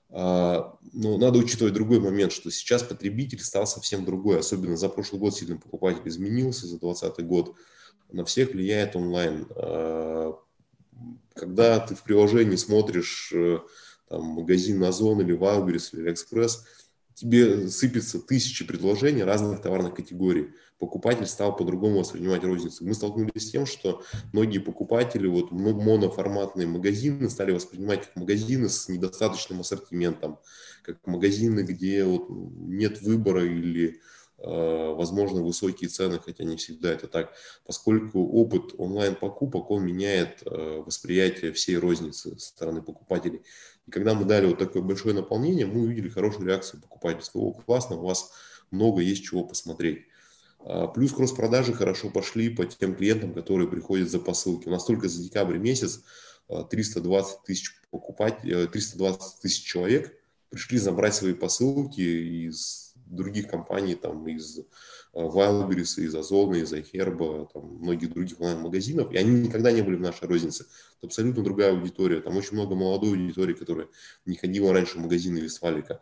Но надо учитывать другой момент, что сейчас потребитель стал совсем другой, особенно за прошлый год сильно покупатель изменился, за 2020 год на всех влияет онлайн. Когда ты в приложении смотришь там, магазин Озон или Wildberries или Экспресс, тебе сыпется тысячи предложений разных товарных категорий. Покупатель стал по-другому воспринимать розницу. Мы столкнулись с тем, что многие покупатели моноформатные магазины стали воспринимать как магазины с недостаточным ассортиментом, как магазины, где нет выбора или, возможно, высокие цены, хотя не всегда это так, поскольку опыт онлайн-покупок, он меняет восприятие всей розницы со стороны покупателей. И когда мы дали такое большое наполнение, мы увидели хорошую реакцию покупателей. О, классно, у вас много есть чего посмотреть. Плюс кросс-продажи хорошо пошли по тем клиентам, которые приходят за посылки. У нас только за декабрь месяц 320 тысяч человек пришли забрать свои посылки из других компаний, там, из Wildberries, из Озона, из Айхерба, там, многих других онлайн-магазинов, и они никогда не были в нашей рознице. Это абсолютно другая аудитория, там очень много молодой аудитории, которая не ходила раньше в магазины Висвалика.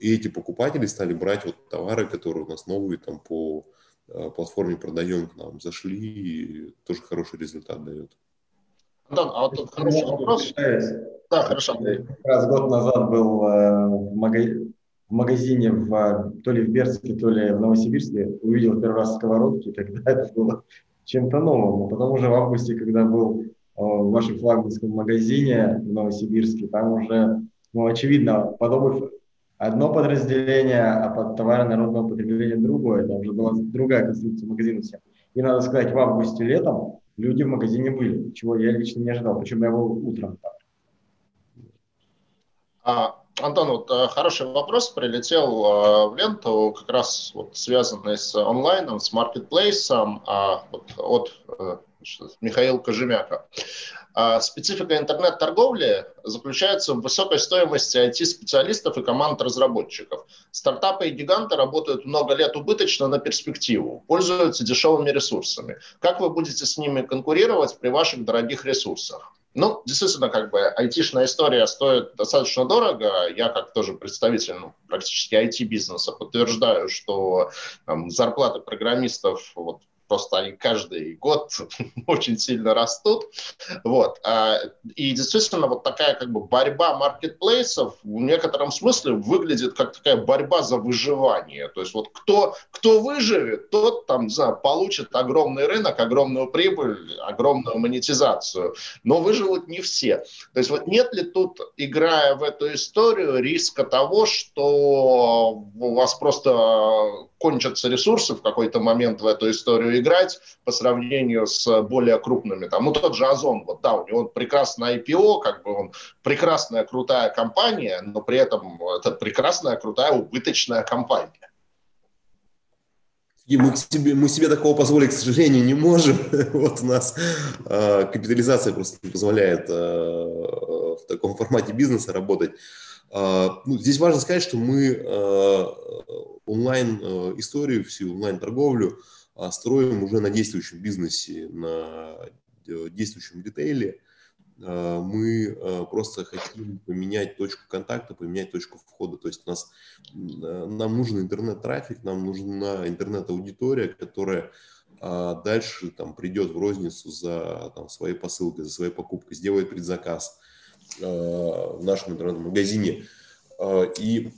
И эти покупатели стали брать товары, которые у нас новые, там, по платформе продаем, к нам зашли, и тоже хороший результат дает. Антон, а вот тут хороший вопрос. Да, хорошо. Как раз год назад был в магазине то ли в Берске, то ли в Новосибирске, увидел первый раз сковородки, тогда это было чем-то новым. Потом уже в августе, когда был в вашем флагманском магазине в Новосибирске, там уже, очевидно, под обувь одно подразделение, а под товары народного потребления другое. Там уже была другая конструкция магазина всем. И надо сказать, в августе летом люди в магазине были, чего я лично не ожидал, причем я был утром там. Антон, хороший вопрос прилетел в ленту, как раз связанный с онлайном, с маркетплейсом от Михаила Кожемяка. Специфика интернет-торговли заключается в высокой стоимости IT-специалистов и команд разработчиков. Стартапы и гиганты работают много лет убыточно на перспективу, пользуются дешевыми ресурсами. Как вы будете с ними конкурировать при ваших дорогих ресурсах? Ну, действительно, айтишная история стоит достаточно дорого. Я, как тоже представитель практически IT-бизнеса, подтверждаю, что зарплаты программистов просто они каждый год очень сильно растут. И действительно, такая борьба маркетплейсов в некотором смысле выглядит как такая борьба за выживание. То есть кто выживет, тот получит огромный рынок, огромную прибыль, огромную монетизацию. Но выживут не все. То есть нет ли тут, играя в эту историю, риска того, что у вас просто кончатся ресурсы в какой-то момент в эту историю играть по сравнению с более крупными. Тот же Озон, у него прекрасное IPO, он прекрасная крутая компания, но при этом это прекрасная крутая убыточная компания. И мы себе такого позволить, к сожалению, не можем. У нас капитализация просто не позволяет в таком формате бизнеса работать. Здесь важно сказать, что мы онлайн-историю, всю онлайн-торговлю строим уже на действующем бизнесе, на действующем ритейле. Мы просто хотим поменять точку контакта, поменять точку входа. То есть нам нужен интернет-трафик, нам нужна интернет-аудитория, которая дальше придет в розницу за своей посылкой, за своей покупкой, сделает предзаказ в нашем интернет-магазине. И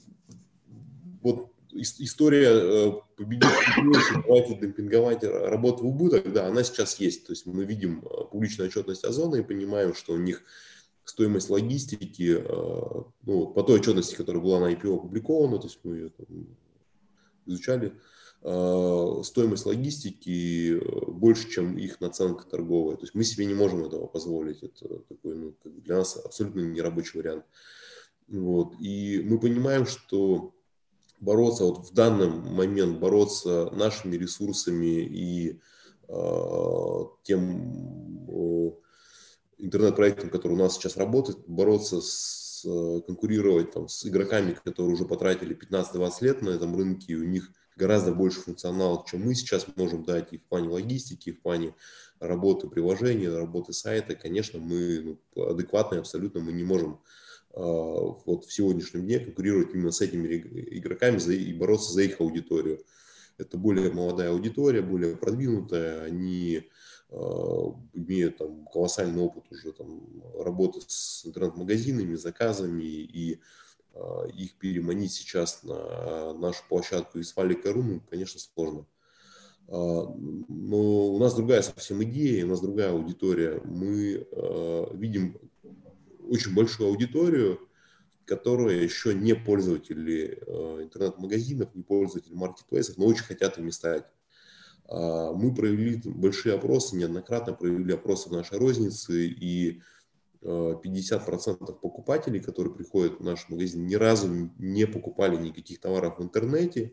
история победить, давайте демпинговать работу в убыток, да, она сейчас есть. То есть мы видим публичную отчетность Озона и понимаем, что у них стоимость логистики, по той отчетности, которая была на IPO опубликована, то есть мы ее изучали, стоимость логистики больше, чем их наценка торговая. То есть мы себе не можем этого позволить. Это такой, для нас абсолютно нерабочий вариант. И мы понимаем, что бороться в данный момент, бороться нашими ресурсами и тем интернет-проектом, который у нас сейчас работает, бороться конкурировать с игроками, которые уже потратили 15-20 лет на этом рынке, и у них гораздо больше функционал, чем мы сейчас можем дать и в плане логистики, и в плане работы приложения, работы сайта. Конечно, мы адекватно и абсолютно мы не можем в сегодняшнем дне конкурировать именно с этими игроками и бороться за их аудиторию. Это более молодая аудитория, более продвинутая, они имеют колоссальный опыт уже работы с интернет-магазинами, заказами, и их переманить сейчас на нашу площадку Висвалика.ру, конечно, сложно. Но у нас другая совсем идея, у нас другая аудитория. Мы видим очень большую аудиторию, которая еще не пользователи интернет-магазинов, не пользователи маркетплейсов, но очень хотят ими стать. Мы провели большие опросы, неоднократно провели опросы в нашей рознице, и 50% покупателей, которые приходят в наш магазин, ни разу не покупали никаких товаров в интернете,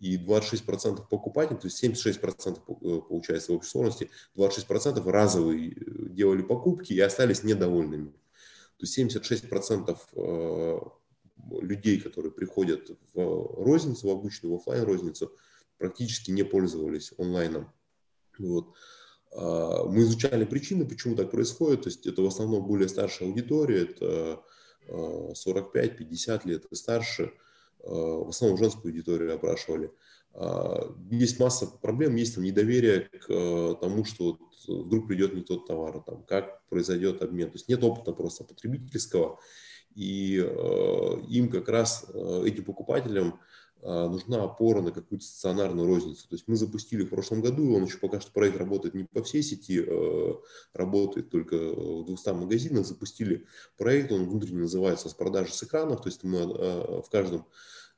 и 26% покупателей, то есть 76% получается в общей сложности, 26% разовые делали покупки и остались недовольными. То есть 76% людей, которые приходят в розницу, в обычную, в офлайн-розницу, практически не пользовались онлайном. Мы изучали причины, почему так происходит. То есть это в основном более старшая аудитория, это 45-50 лет и старше. В основном женскую аудиторию опрашивали. Есть масса проблем, есть недоверие к тому, что вдруг придет не тот товар, как произойдет обмен. То есть нет опыта просто потребительского. И им как раз, этим покупателям, нужна опора на какую-то стационарную розницу. То есть мы запустили в прошлом году, он еще пока что проект работает не по всей сети, работает только в 200 магазинах. Запустили проект, он внутренне называется «С продажи с экранов». То есть мы в каждом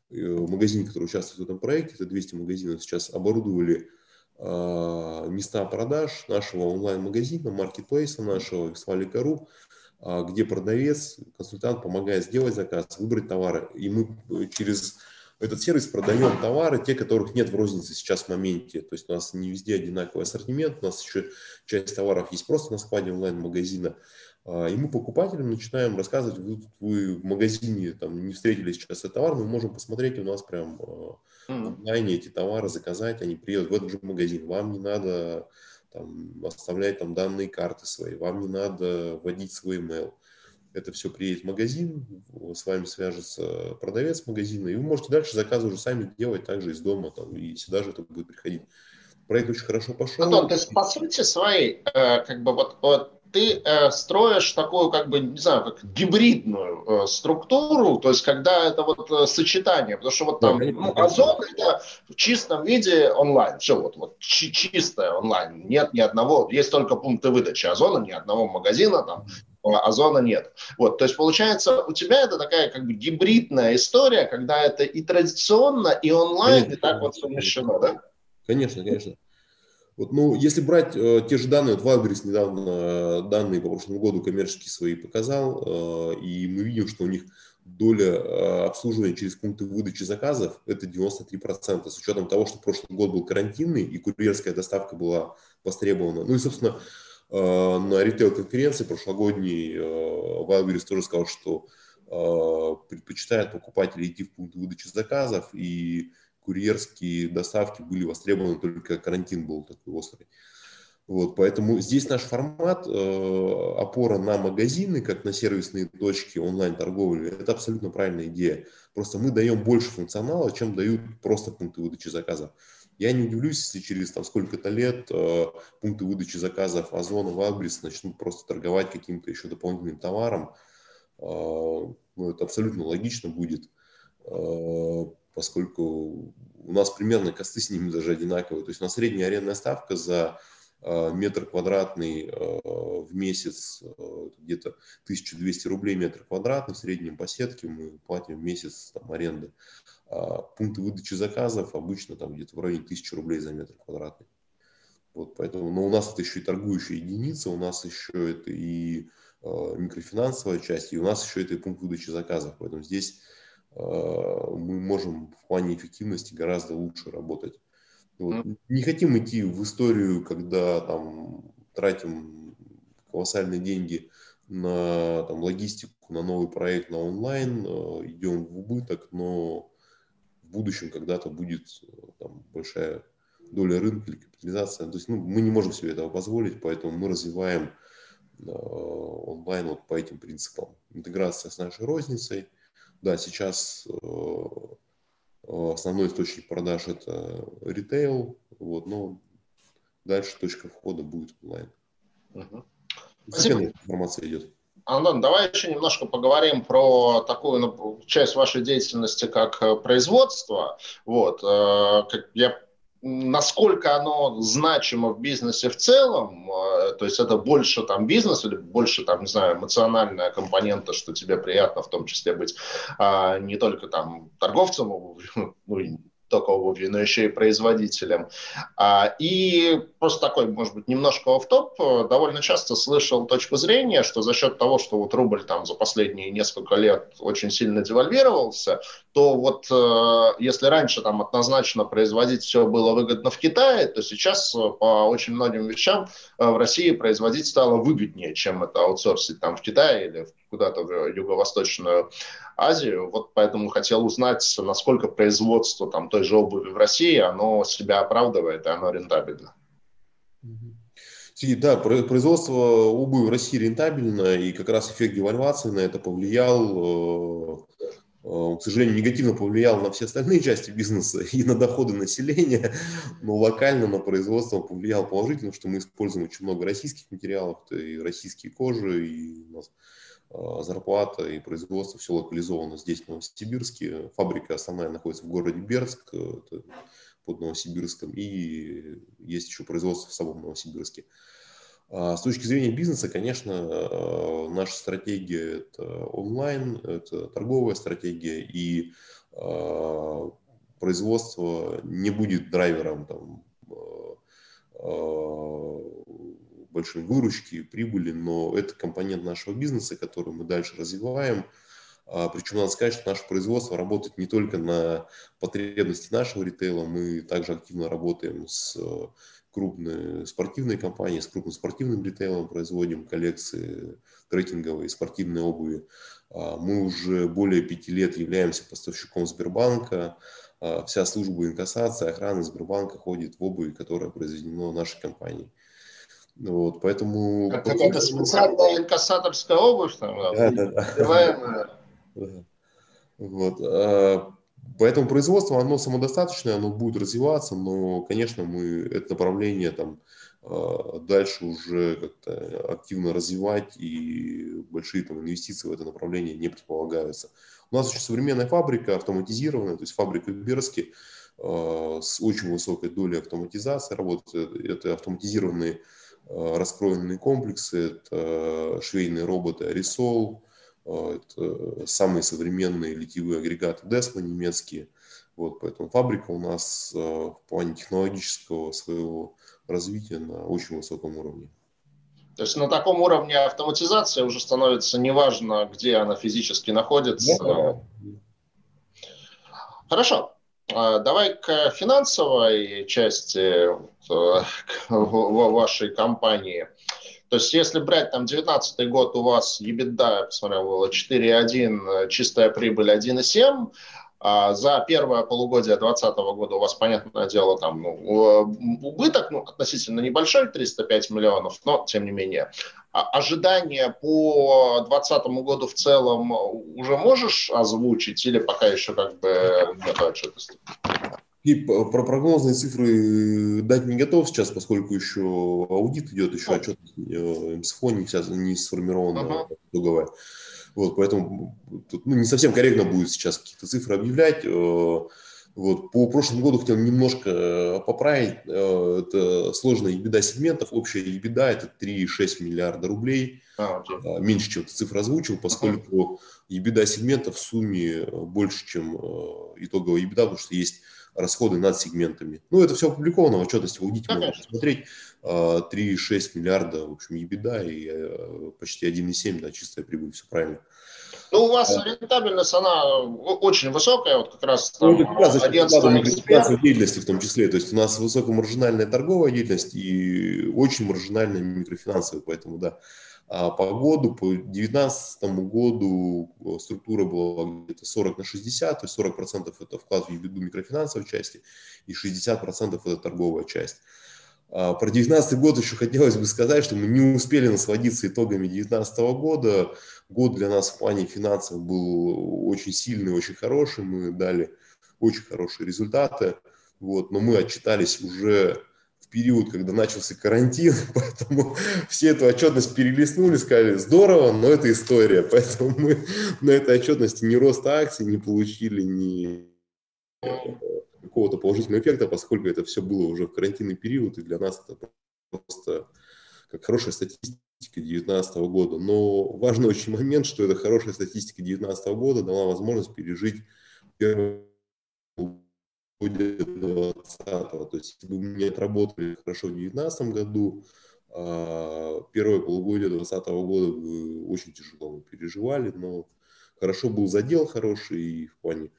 магазине, который участвует в этом проекте, это 200 магазинов, сейчас оборудовали места продаж нашего онлайн-магазина, маркетплейса нашего Висвалика.ру, где продавец, консультант помогает сделать заказ, выбрать товары. И мы через этот сервис продаем товары, те, которых нет в рознице сейчас в моменте. То есть у нас не везде одинаковый ассортимент, у нас еще часть товаров есть просто на складе онлайн-магазина. И мы покупателям начинаем рассказывать, вы в магазине там, не встретили сейчас этот товар, мы можем посмотреть у нас прям онлайн эти товары, заказать, они приедут в этот же магазин. Вам не надо там, оставлять там, данные карты свои, вам не надо вводить свой email. Это все приедет в магазин, с вами свяжется продавец магазина, и вы можете дальше заказы уже сами делать, также из дома, там, и сюда же это будет приходить. Проект очень хорошо пошел. Антон, то есть по сути своей, как бы вот ты строишь такую, как бы, не знаю, как гибридную структуру, то есть когда это вот сочетание, потому что вот там Озон это в чистом виде онлайн, все вот чистое онлайн, нет ни одного, есть только пункты выдачи Озона, ни одного магазина там, Озона нет. Вот, то есть получается у тебя это такая как бы гибридная история, когда это и традиционно, и онлайн, конечно, и так вот совмещено, да? Конечно, конечно. Вот, ну, если брать те же данные, вот Wildberries недавно данные по прошлому году коммерческие свои показал, и мы видим, что у них доля обслуживания через пункты выдачи заказов это 93%, с учетом того, что прошлый год был карантинный, и курьерская доставка была востребована. Ну и, собственно, на ритейл-конференции прошлогодней Wildberries тоже сказал, что предпочитают покупатели идти в пункты выдачи заказов, и курьерские доставки были востребованы только карантин был такой острый. Вот, поэтому здесь наш формат, опора на магазины, как на сервисные точки онлайн-торговли, это абсолютно правильная идея. Просто мы даем больше функционала, чем дают просто пункты выдачи заказов. Я не удивлюсь, если через там, сколько-то лет пункты выдачи заказов Озона, Wildberries начнут просто торговать каким-то еще дополнительным товаром. Ну, это абсолютно логично будет. Поскольку у нас примерно косты с ними даже одинаковые. То есть у нас средняя арендная ставка за метр квадратный в месяц где-то 1200 рублей метр квадратный. В среднем по сетке мы платим в месяц там, аренды. А пункты выдачи заказов обычно там где-то в районе 1000 рублей за метр квадратный. Вот, поэтому, но у нас это еще и торгующая единица, у нас еще это и микрофинансовая часть, и у нас еще это и пункт выдачи заказов. Поэтому здесь мы можем в плане эффективности гораздо лучше работать. Вот. Не хотим идти в историю, когда там тратим колоссальные деньги на там, логистику, на новый проект, на онлайн, идем в убыток, но в будущем когда-то будет там, большая доля рынка или капитализация. То есть ну, мы не можем себе этого позволить, поэтому мы развиваем онлайн вот по этим принципам. Интеграция с нашей розницей. Да, сейчас основной источник продаж – это ритейл, вот, но дальше точка входа будет онлайн. Спасибо. Информация идет. Антон, давай еще немножко поговорим про такую ну, часть вашей деятельности, как производство. Вот, насколько оно значимо в бизнесе в целом, то есть это больше там бизнес или больше там, не знаю, эмоциональная компонента, что тебе приятно в том числе быть не только там торговцем обувью, ну, не только обувью, но еще и производителем. И просто такой, может быть, немножко офф-топ, довольно часто слышал точку зрения, что за счет того, что вот рубль там за последние несколько лет очень сильно девальвировался, то вот если раньше там однозначно производить все было выгодно в Китае, то сейчас по очень многим вещам в России производить стало выгоднее, чем это аутсорсить там в Китае или куда-то в Юго-Восточную Азию. Вот поэтому хотел узнать, насколько производство там той же обуви в России, оно себя оправдывает и оно рентабельно. Да, производство обуви в России рентабельно, и как раз эффект девальвации на это повлиял. К сожалению, негативно повлиял на все остальные части бизнеса и на доходы населения, но локально на производство повлиял положительно, что мы используем очень много российских материалов, и российские кожи, и у нас зарплата, и производство, все локализовано здесь, в Новосибирске. Фабрика основная находится в городе Берск, под Новосибирском, и есть еще производство в самом Новосибирске. С точки зрения бизнеса, конечно, наша стратегия – это онлайн, это торговая стратегия, и производство не будет драйвером там, большой выручки, прибыли, но это компонент нашего бизнеса, который мы дальше развиваем. Причем надо сказать, что наше производство работает не только на потребности нашего ритейла, мы также активно работаем с крупной спортивной компанией, с крупным спортивным ритейлом, производим коллекции трекинговой и спортивной обуви. Мы уже более 5 лет являемся поставщиком Сбербанка. Вся служба инкассации, охраны Сбербанка ходит в обуви, которая произведена в нашей компании. Вот, поэтому... Как это специальная инкассаторская обувь? Да. Поэтому производство, оно самодостаточное, оно будет развиваться, но, конечно, мы это направление там дальше уже как-то активно развивать, и большие там инвестиции в это направление не предполагаются. У нас очень современная фабрика, автоматизированная, то есть фабрика в Берске с очень высокой долей автоматизации работает. Это автоматизированные раскроенные комплексы, это швейные роботы Arisol, это самые современные литьевые агрегаты Desma немецкие. Вот, поэтому фабрика у нас в плане технологического своего развития на очень высоком уровне. То есть на таком уровне автоматизация уже становится неважно, где она физически находится. Да. Хорошо. Давай к финансовой части вашей компании. То есть если брать там 19-й год, у вас EBITDA, я посмотрел, было 4,1, чистая прибыль 1,7. За первое полугодие 2020 года у вас, понятное дело, там убыток относительно небольшой, 305 миллионов, но тем не менее. Ожидания по 2020 году в целом уже можешь озвучить или пока еще как бы нету отчетности? И про прогнозные цифры дать не готов сейчас, поскольку еще аудит идет, еще отчет МСФО не сформирован, итоговая. Вот, поэтому тут, не совсем корректно будет сейчас какие-то цифры объявлять. Вот, по прошлому году хотел немножко поправить. Это сложная EBITDA сегментов. Общая EBITDA – это 3,6 миллиарда рублей. Меньше, чем ты цифру озвучил, поскольку EBITDA сегментов в сумме больше, чем итоговая EBITDA, потому что есть расходы над сегментами. Ну, это все опубликовано в отчетности, вы идите, можно посмотреть. 3,6 миллиарда, в общем, EBITDA и почти 1,7, да, чистая прибыль, все правильно. Ну, у вас рентабельность, она очень высокая, вот как раз там... Ну, как раз агентство эксперта деятельности в том числе, то есть у нас высокомаржинальная торговая деятельность и очень маржинальная микрофинансовая, поэтому, да. А по году, по 2019 году структура была где-то 40/60, то есть 40% это вклад в EBITDA микрофинансовой части и 60% это торговая часть. Про 2019 год еще хотелось бы сказать, что мы не успели насладиться итогами 2019 года. Год для нас в плане финансов был очень сильный, очень хороший, мы дали очень хорошие результаты, вот, но мы отчитались уже период, когда начался карантин, поэтому все эту отчетность перелистнули, сказали, здорово, но это история, поэтому мы на этой отчетности ни роста акций не получили, ни какого-то положительного эффекта, поскольку это все было уже в карантинный период, и для нас это просто как хорошая статистика 2019 года. Но важный очень момент, что эта хорошая статистика 2019 года дала возможность пережить первый 2020-го. То есть, если бы мы не отработали хорошо в 2019 году, первое полугодие 2020 года бы очень тяжело мы переживали, но хорошо был задел хороший и в плане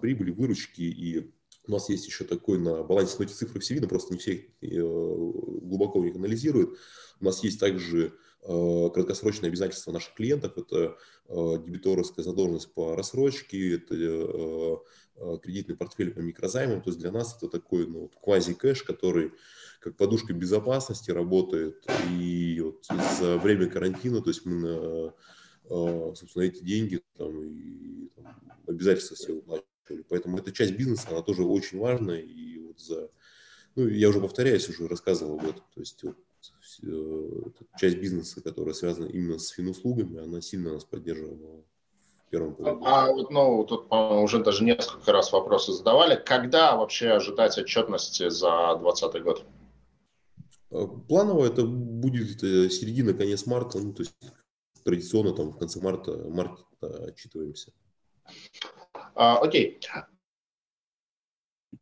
прибыли, выручки. И у нас есть еще такой на балансе, но эти цифры все видно, просто не все их глубоко не анализируют. У нас есть также краткосрочные обязательства наших клиентов, это дебиторская задолженность по рассрочке, это кредитный портфель по микрозаймам, то есть для нас это такой квази-кэш, который как подушка безопасности работает, и вот за время карантина, то есть мы, собственно, эти деньги там, и там, обязательства все уплачивали, поэтому эта часть бизнеса, она тоже очень важна, и вот за, ну, я уже повторяюсь, уже рассказывал об этом, то есть вот, часть бизнеса, которая связана именно с финуслугами, она сильно нас поддерживала. А вот, тут, по-моему, уже даже несколько раз вопросы задавали. Когда вообще ожидать отчетности за 2020 год? Планово это будет середина-конец марта, то есть традиционно там в конце марта отчитываемся. Окей.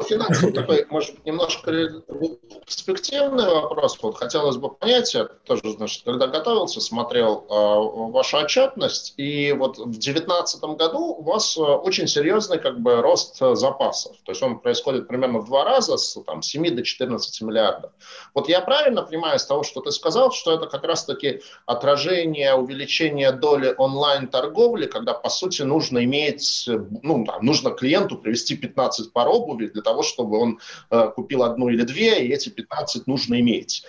Финансовый такой, может быть, немножко перспективный вопрос. Вот хотелось бы понять, я тоже, значит, когда готовился, смотрел вашу отчетность, и вот в 2019 году у вас очень серьезный как бы рост запасов. То есть он происходит примерно в 2 раза, с там, 7 до 14 миллиардов. Вот я правильно понимаю из того, что ты сказал, что это как раз-таки отражение увеличения доли онлайн-торговли, когда, по сути, нужно иметь, ну, там, нужно клиенту привести 15 пар обуви для того, чтобы он купил 1 или 2, и эти 15 нужно иметь.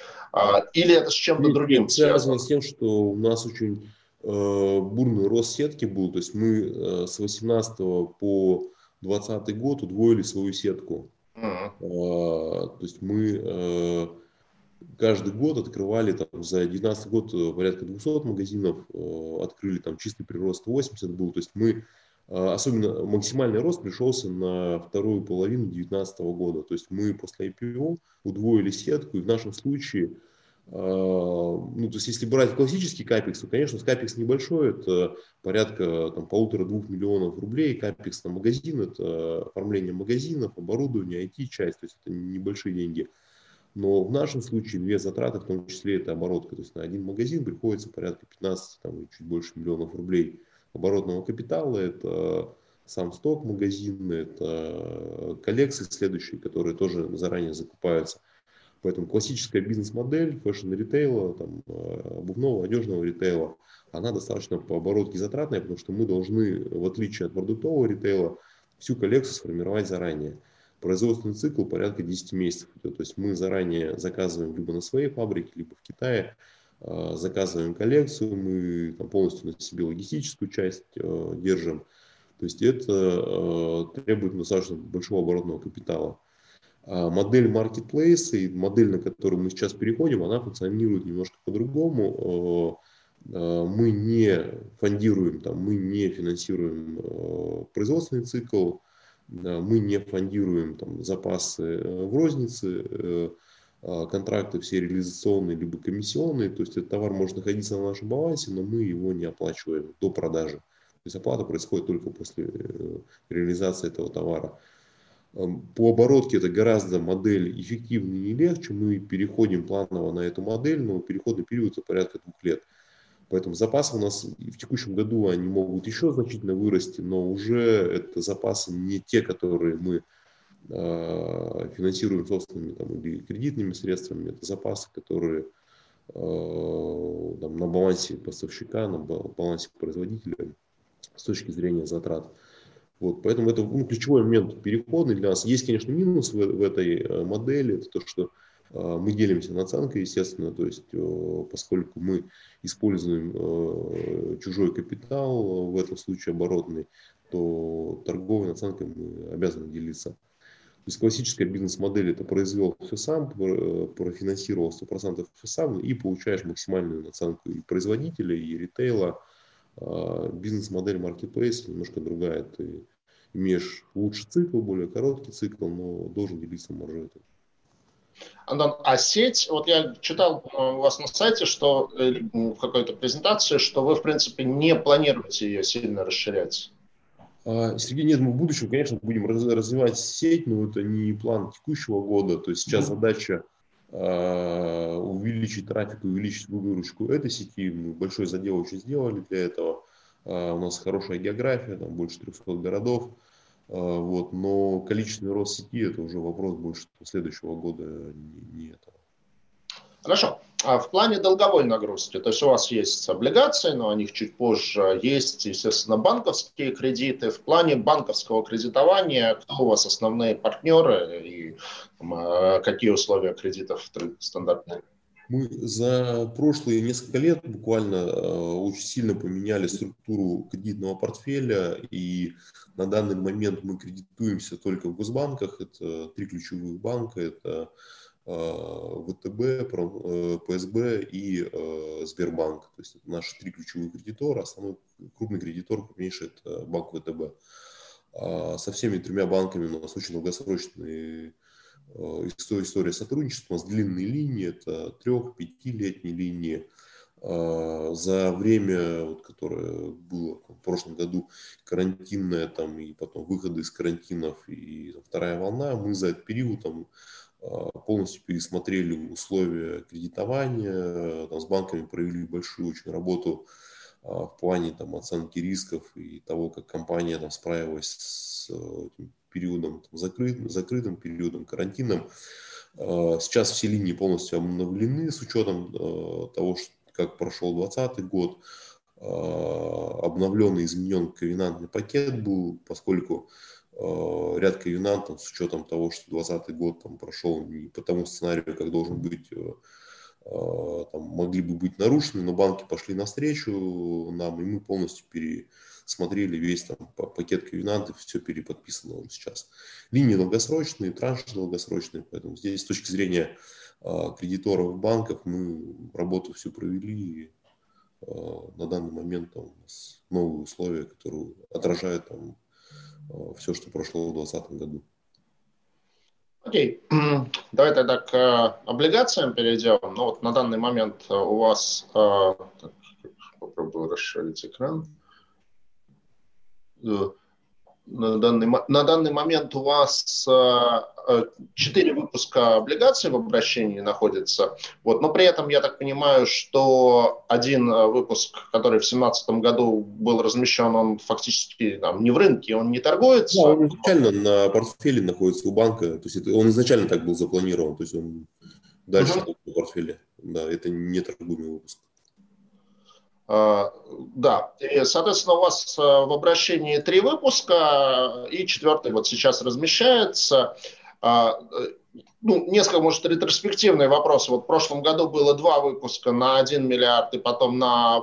Или это с чем-то другим? Это связано с тем, что у нас очень бурный рост сетки был. То есть мы с 2018 по 2020 год удвоили свою сетку. То есть мы каждый год открывали, там, за 2019 год порядка 200 магазинов, открыли там чистый прирост 80 был. То есть мы особенно максимальный рост пришелся на вторую половину 2019 года. То есть мы после IPO удвоили сетку, и в нашем случае, ну, то есть если брать классический капекс, то, конечно, капекс небольшой, это порядка 1,5–2 миллиона рублей, капекс на магазин, это оформление магазинов, оборудование, IT-часть, то есть это небольшие деньги. Но в нашем случае 2 затраты, в том числе это оборотка, то есть на 1 магазин приходится порядка 15, там, чуть больше миллионов рублей оборотного капитала, это сам сток магазина, это коллекции следующие, которые тоже заранее закупаются. Поэтому классическая бизнес-модель фэшн-ритейла, там, обувного, одежного ритейла, она достаточно по оборотке затратная, потому что мы должны, в отличие от продуктового ритейла, всю коллекцию сформировать заранее. Производственный цикл порядка 10 месяцев. То есть мы заранее заказываем либо на своей фабрике, либо в Китае, заказываем коллекцию, мы там полностью на себе логистическую часть держим. То есть это требует достаточно большого оборотного капитала. А модель маркетплейса и модель, на которую мы сейчас переходим, она функционирует немножко по-другому. Мы не фондируем, там, мы не финансируем производственный цикл, мы не фондируем там запасы в рознице, контракты все реализационные либо комиссионные, то есть этот товар может находиться на нашем балансе, но мы его не оплачиваем до продажи. То есть оплата происходит только после реализации этого товара. По оборотке это гораздо модель эффективнее и легче. Мы переходим планово на эту модель, но переходный период порядка 2 лет. Поэтому запасы у нас в текущем году, они могут еще значительно вырасти, но уже это запасы не те, которые мы финансируем собственными там, или кредитными средствами. Это запасы, которые там, на балансе поставщика, на балансе производителя с точки зрения затрат. Вот, поэтому это, ну, ключевой момент переходный для нас. Есть, конечно, минус в этой модели. Это то, что мы делимся наценкой, естественно. То есть поскольку мы используем чужой капитал, в этом случае оборотный, то торговой наценкой мы обязаны делиться. То есть классическая бизнес-модель – это произвел все сам, профинансировал 100% все сам и получаешь максимальную наценку и производителя, и ритейла. Бизнес-модель маркетплейса немножко другая. Ты имеешь лучший цикл, более короткий цикл, но должен делиться маржой. Антон, а сеть, вот я читал у вас на сайте, что в какой-то презентации, что вы, в принципе, не планируете ее сильно расширять. Сергей, нет, мы в будущем, конечно, будем развивать сеть, но это не план текущего года. То есть сейчас задача увеличить трафик, увеличить выручку этой сети. Мы большой задел уже сделали для этого. У нас хорошая география, там больше 300 городов. Вот, но количественный рост сети – это уже вопрос больше следующего года, не этого. Хорошо. А в плане долговой нагрузки, то есть у вас есть облигации, но о них чуть позже, есть, естественно, банковские кредиты. В плане банковского кредитования, кто у вас основные партнеры и какие условия кредитов стандартные? Мы за прошлые несколько лет буквально очень сильно поменяли структуру кредитного портфеля, и на данный момент мы кредитуемся только в госбанках, это 3 ключевых банка, это ВТБ, ПСБ и Сбербанк. То есть это наши 3 ключевых кредитора. Основной крупный кредитор, крупнейший, это банк ВТБ. Со всеми 3 банками у нас очень долгосрочная история сотрудничества. У нас длинные линии, это 3–5-летние линии. за время, вот, которое было в прошлом году карантинное, там, и потом выходы из карантинов, и там, вторая волна, мы за этот период там, полностью пересмотрели условия кредитования, там, с банками провели большую очень работу в плане там, оценки рисков и того, как компания там, справилась с этим периодом, там, закрытым периодом, карантином. Сейчас все линии полностью обновлены с учетом того, как прошел 2020 год. Обновлен и изменен ковенантный пакет был, поскольку ряд ковенантов с учетом того, что 2020 год там, прошел не по тому сценарию, как должен быть, там, могли бы быть нарушены, но банки пошли навстречу нам, и мы полностью пересмотрели весь там, пакет ковенантов, все переподписано уже сейчас. Линии долгосрочные, транши долгосрочные, поэтому здесь с точки зрения кредиторов банков мы работу всю провели, и на данный момент там, у нас новые условия, которые отражают там, все, что прошло в 2020 году. Окей. Давай тогда к облигациям перейдем. Ну, вот на данный момент у вас... Попробую расширить экран. На данный момент у вас 4 выпуска облигаций в обращении находится. Вот, но при этом я так понимаю, что один выпуск, который в 2017 году был размещен, он фактически там, не в рынке, он не торгуется. Да, он изначально на портфеле находится у банка. То есть это, он изначально так был запланирован. То есть он дальше на портфеле. Да, это не торгуемый выпуск. Да, и, соответственно, у вас в обращении 3 выпуска, и 4-й вот сейчас размещается. Ну, несколько, может, ретроспективный вопрос. Вот в прошлом году было 2 выпуска на 1 миллиард и потом на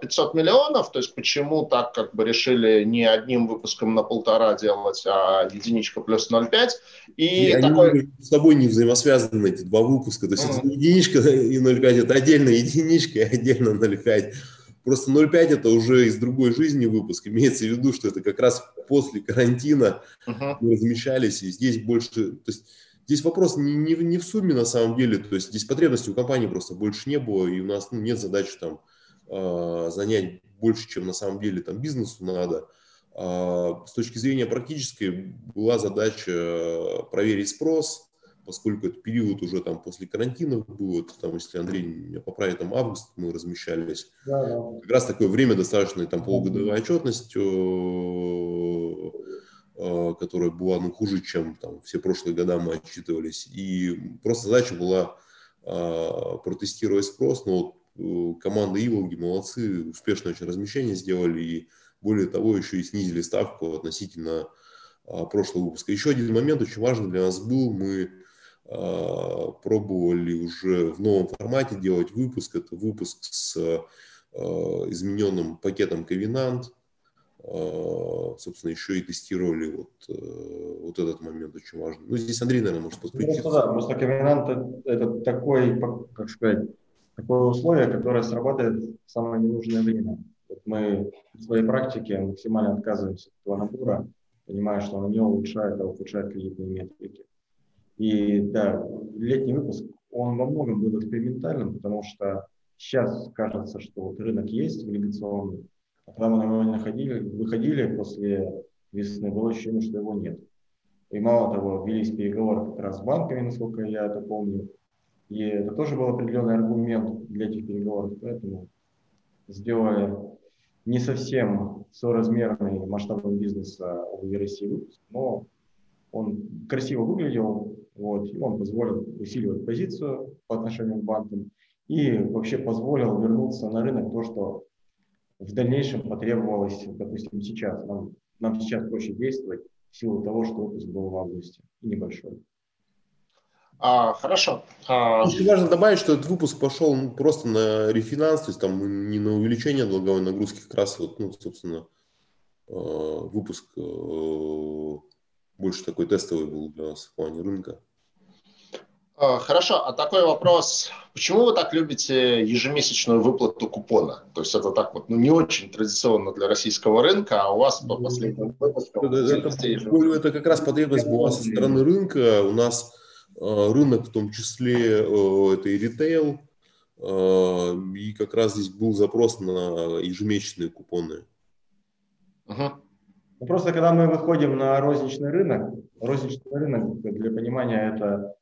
500 миллионов. То есть почему так как бы решили не одним выпуском на 1,5 делать, а единичка плюс 0,5? И такой... с тобой не взаимосвязаны эти 2 выпуска. То есть это единичка и 0,5, это отдельно единичка и отдельно 0,5. Просто 0,5 это уже из другой жизни выпуск. Имеется в виду, что это как раз после карантина мы размещались, и здесь больше... То есть, здесь вопрос не в сумме на самом деле, то есть здесь потребностей у компании просто больше не было, и у нас ну, нет задачи там, занять больше, чем на самом деле там, бизнесу надо. С точки зрения практической была задача проверить спрос, поскольку этот период уже там, после карантина был, там, если Андрей меня поправит, там, август мы размещались. Да. Как раз такое время достаточно, там полугодовая отчетность, которая была ну, хуже, чем там, все прошлые года мы отчитывались. И просто задача была протестировать спрос. Но вот команда «Иволги» молодцы, успешное очень размещение сделали. И более того, еще и снизили ставку относительно прошлого выпуска. Еще один момент очень важный для нас был. Мы пробовали уже в новом формате делать выпуск. Это выпуск с измененным пакетом «Ковенант». Собственно, еще и тестировали вот этот момент очень важный. Ну, здесь Андрей, наверное, может подключиться. Просто ковенант – это такое, как сказать, такое условие, которое срабатывает в самое ненужное время. Мы в своей практике максимально отказываемся от этого набора, понимая, что он не улучшает, а ухудшает кредитные метрики. И да, летний выпуск, он во многом был экспериментальным, потому что сейчас кажется, что вот рынок есть облигационный, а когда мы нормально выходили после весны, было ощущение, что его нет. И мало того, велись переговоры как раз с банками, насколько я это помню. И это тоже был определенный аргумент для этих переговоров. Поэтому сделали не совсем соразмерный масштабом бизнеса Обуви России выпуск, но он красиво выглядел, вот, и он позволил усиливать позицию по отношению к банкам и вообще позволил вернуться на рынок то, что в дальнейшем потребовалось, допустим, сейчас. Нам сейчас проще действовать в силу того, что выпуск был в августе и небольшой. Хорошо. Важно добавить, что этот выпуск пошел просто на рефинанс, то есть там не на увеличение долговой нагрузки, как раз вот, ну, собственно, выпуск больше такой тестовый был для нас в плане рынка. Хорошо, а такой вопрос, почему вы так любите ежемесячную выплату купона? То есть это так вот, ну не очень традиционно для российского рынка, а у вас по последнему выпуску... Это как раз потребность была со стороны рынка. У нас рынок в том числе это и ритейл, и и как раз здесь был запрос на ежемесячные купоны. Ага. Ну, просто когда мы выходим на розничный рынок, для понимания, это,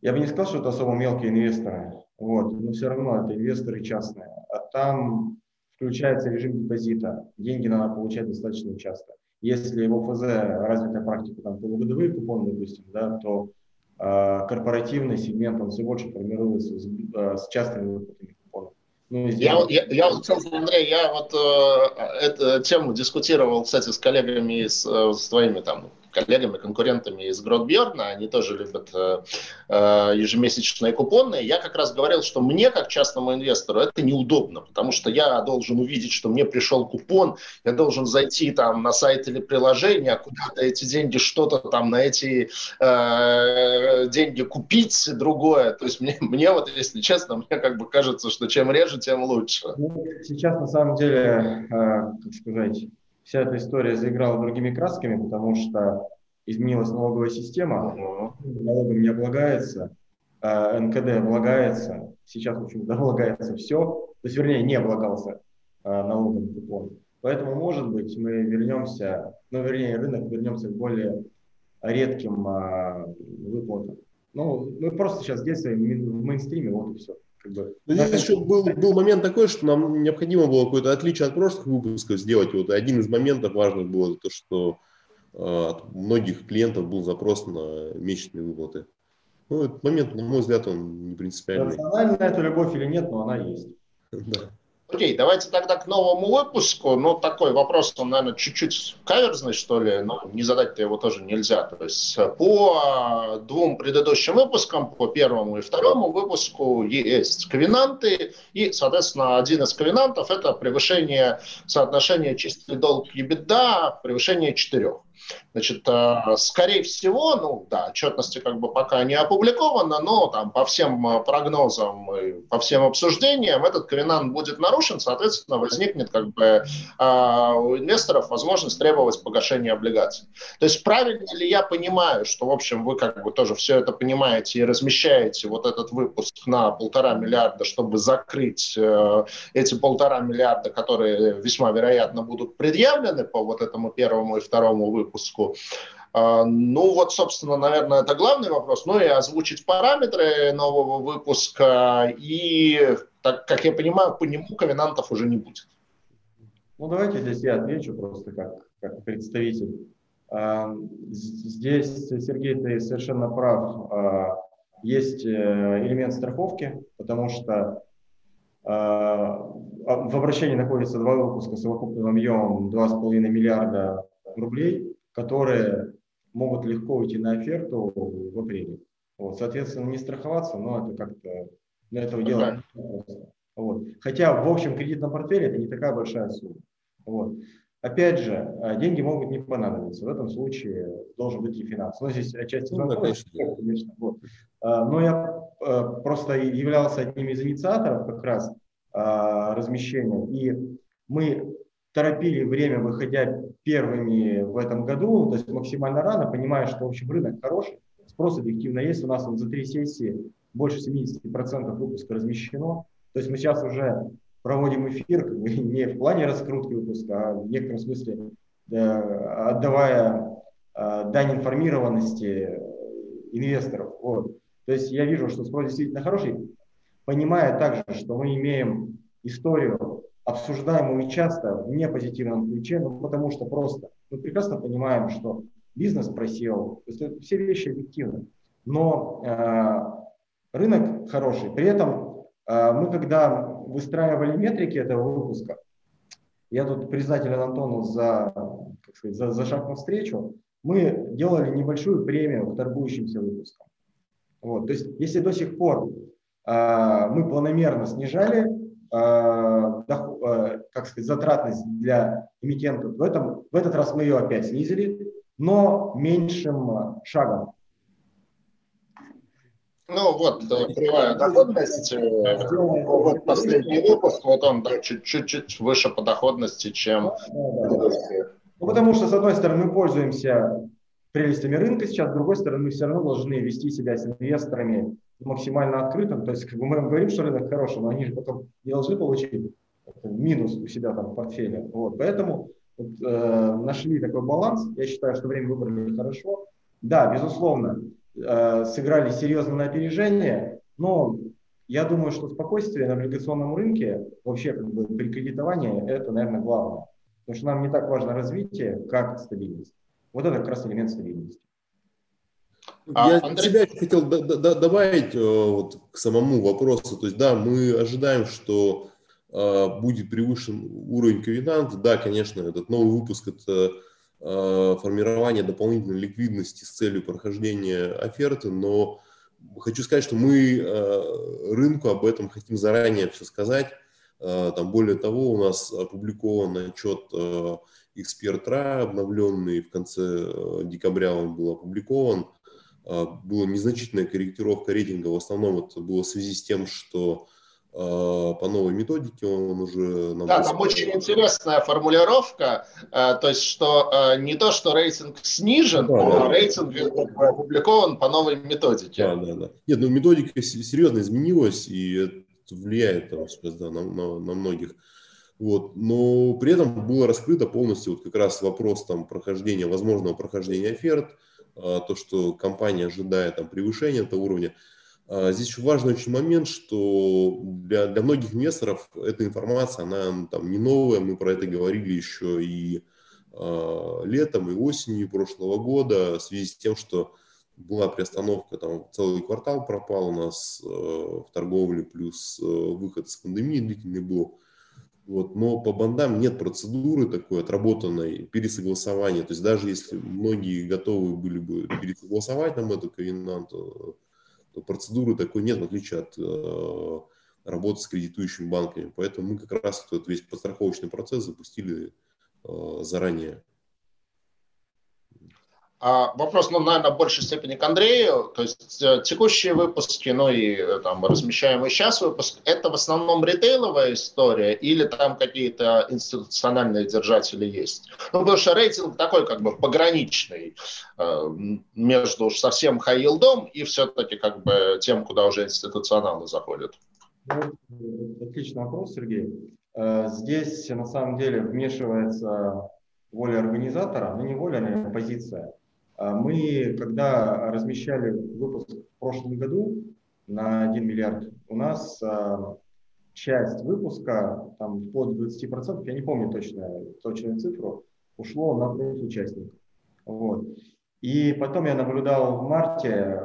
я бы не сказал, что это особо мелкие инвесторы, вот, но все равно это инвесторы частные, а там включается режим депозита, деньги надо получать достаточно часто. Если в ОФЗ развитая практика, там, полугодовые купоны, допустим, да, то корпоративный сегмент, он все больше формируется с частными выплатами купонов. Ну, я Андрей, я вот эту тему дискутировал, кстати, с коллегами, с твоими там коллегами, конкурентами из Гротбьерна, они тоже любят ежемесячные купоны. Я как раз говорил, что мне, как частному инвестору, это неудобно, потому что я должен увидеть, что мне пришел купон, я должен зайти там на сайт или приложение, куда-то эти деньги, что-то там на эти деньги купить, другое. То есть мне вот, если честно, мне как бы кажется, что чем реже, тем лучше. Сейчас, на самом деле, как сказать, вся эта история заиграла другими красками, потому что изменилась налоговая система, налогом не облагается, НКД облагается, сейчас, в общем-то, облагается все, то есть, вернее, не облагался налогом купон. Поэтому, может быть, мы вернемся, ну, вернее, рынок вернется к более редким выплатам. Ну, мы просто сейчас здесь в мейнстриме, вот и все. Здесь еще был момент такой, что нам необходимо было какое-то отличие от прошлых выпусков сделать. Вот один из моментов важных было то, что от многих клиентов был запрос на месячные выплаты. Ну, этот момент, на мой взгляд, он не принципиальный. Национальная это любовь или нет, но она есть. Да. Окей, давайте тогда к новому выпуску. Ну, такой вопрос, он, наверное, чуть-чуть каверзный, что ли, но не задать-то его тоже нельзя. То есть по двум предыдущим выпускам, по первому и второму выпуску есть ковенанты, и, соответственно, один из ковенантов – это превышение соотношения чистый долг и EBITDA, превышение 4. Значит, скорее всего, ну да, отчетности как бы пока не опубликовано, но там по всем прогнозам и по всем обсуждениям этот ковенант будет нарушен, соответственно, возникнет как бы у инвесторов возможность требовать погашения облигаций. То есть правильно ли я понимаю, что, в общем, вы как бы тоже все это понимаете и размещаете вот этот выпуск на 1,5 миллиарда, чтобы закрыть эти 1,5 миллиарда, которые весьма вероятно будут предъявлены по вот этому первому и второму выпуску? Ну вот, собственно, наверное, это главный вопрос. Ну и озвучить параметры нового выпуска. И, так как я понимаю, по нему ковенантов уже не будет. Ну давайте здесь я отвечу просто как представитель. Здесь, Сергей, ты совершенно прав. Есть элемент страховки, потому что в обращении находятся два выпуска с совокупным объемом 2,5 миллиарда рублей, которые могут легко уйти на оферту в апреле. Вот, соответственно, не страховаться, но это как-то для этого делать. Вот. Хотя в общем кредитном портфеле это не такая большая сумма. Вот. Опять же, деньги могут не понадобиться. В этом случае должен быть и финанс. Но здесь отчасти конечно. Вот. Но я просто являлся одним из инициаторов как раз размещения. И мы торопили время, выходя первыми в этом году, то есть максимально рано, понимая, что в общем рынок хороший, спрос объективно есть, у нас он за 3 сессии больше 70% выпуска размещено, то есть мы сейчас уже проводим эфир не в плане раскрутки выпуска, а в некотором смысле отдавая дань информированности инвесторов. Вот. То есть я вижу, что спрос действительно хороший, понимая также, что мы имеем историю, обсуждаемую часто в непозитивном ключе, ну, потому что просто мы прекрасно понимаем, что бизнес просел, все вещи объективны, но рынок хороший. При этом мы, когда выстраивали метрики этого выпуска, я тут признателен Антону за шаг навстречу, мы делали небольшую премию к торгующимся выпускам. Вот. То есть если до сих пор мы планомерно снижали затратность для эмитентов, в этот раз мы ее опять снизили, но меньшим шагом. Ну вот, кривая доходность, вот последний выпуск, вот он чуть-чуть выше по доходности, чем... Ну, потому что, с одной стороны, мы пользуемся прелестями рынка сейчас. С другой стороны, мы все равно должны вести себя с инвесторами максимально открытым. То есть, как бы, мы говорим, что рынок хороший, но они же потом не должны получить минус у себя там в портфеле. Вот. Поэтому вот, нашли такой баланс. Я считаю, что время выбрали хорошо. Да, безусловно, сыграли серьезно на опережение, но я думаю, что спокойствие на облигационном рынке, вообще как бы при кредитовании, это, наверное, главное. Потому что нам не так важно развитие, как стабильность. Вот это как раз элемент стабильности. Я тебя хотел добавить вот, к самому вопросу. То есть, да, мы ожидаем, что будет превышен уровень ковенанта. Да, конечно, этот новый выпуск – это формирование дополнительной ликвидности с целью прохождения оферты, но хочу сказать, что мы рынку об этом хотим заранее все сказать. Там, более того, у нас опубликован отчет «Эксперт РА», обновленный в конце декабря, он был опубликован. Была незначительная корректировка рейтинга, в основном это было в связи с тем, что по новой методике он уже... Да, там очень интересная формулировка, то есть, что не то, что рейтинг снижен, но рейтинг опубликован по новой методике. Да. Нет, ну методика серьезно изменилась, и это влияет там, сейчас, да, на многих. Вот. Но при этом было раскрыто полностью вот как раз вопрос там, прохождения, возможного прохождения оферт, то, что компания ожидает там, превышения этого уровня. Здесь еще важный очень момент, что для многих инвесторов эта информация, она там не новая, мы про это говорили еще и летом, и осенью прошлого года, в связи с тем, что была приостановка, там целый квартал пропал у нас в торговле, плюс выход из пандемии длительный был. Вот, но по бандам нет процедуры такой отработанной пересогласования, то есть даже если многие готовы были бы пересогласовать нам эту ковенанту, процедуры такой нет, в отличие от работы с кредитующими банками. Поэтому мы как раз этот весь подстраховочный процесс запустили заранее. Вопрос, ну, наверное, в большей степени к Андрею. То есть текущие выпуски, ну и там размещаемый сейчас выпуск, это в основном ритейловая история или там какие-то институциональные держатели есть? Ну, потому что рейтинг такой как бы пограничный между совсем хай-йилдом и все-таки как бы тем, куда уже институционалы заходят. Отличный вопрос, Сергей. Здесь на самом деле вмешивается воля организатора, но не воля, наверное, позиция. Мы, когда размещали выпуск в прошлом году на 1 миллиард, у нас часть выпуска, там, под 20%, я не помню точную цифру, ушло на профиль участников. Вот. И потом я наблюдал в марте,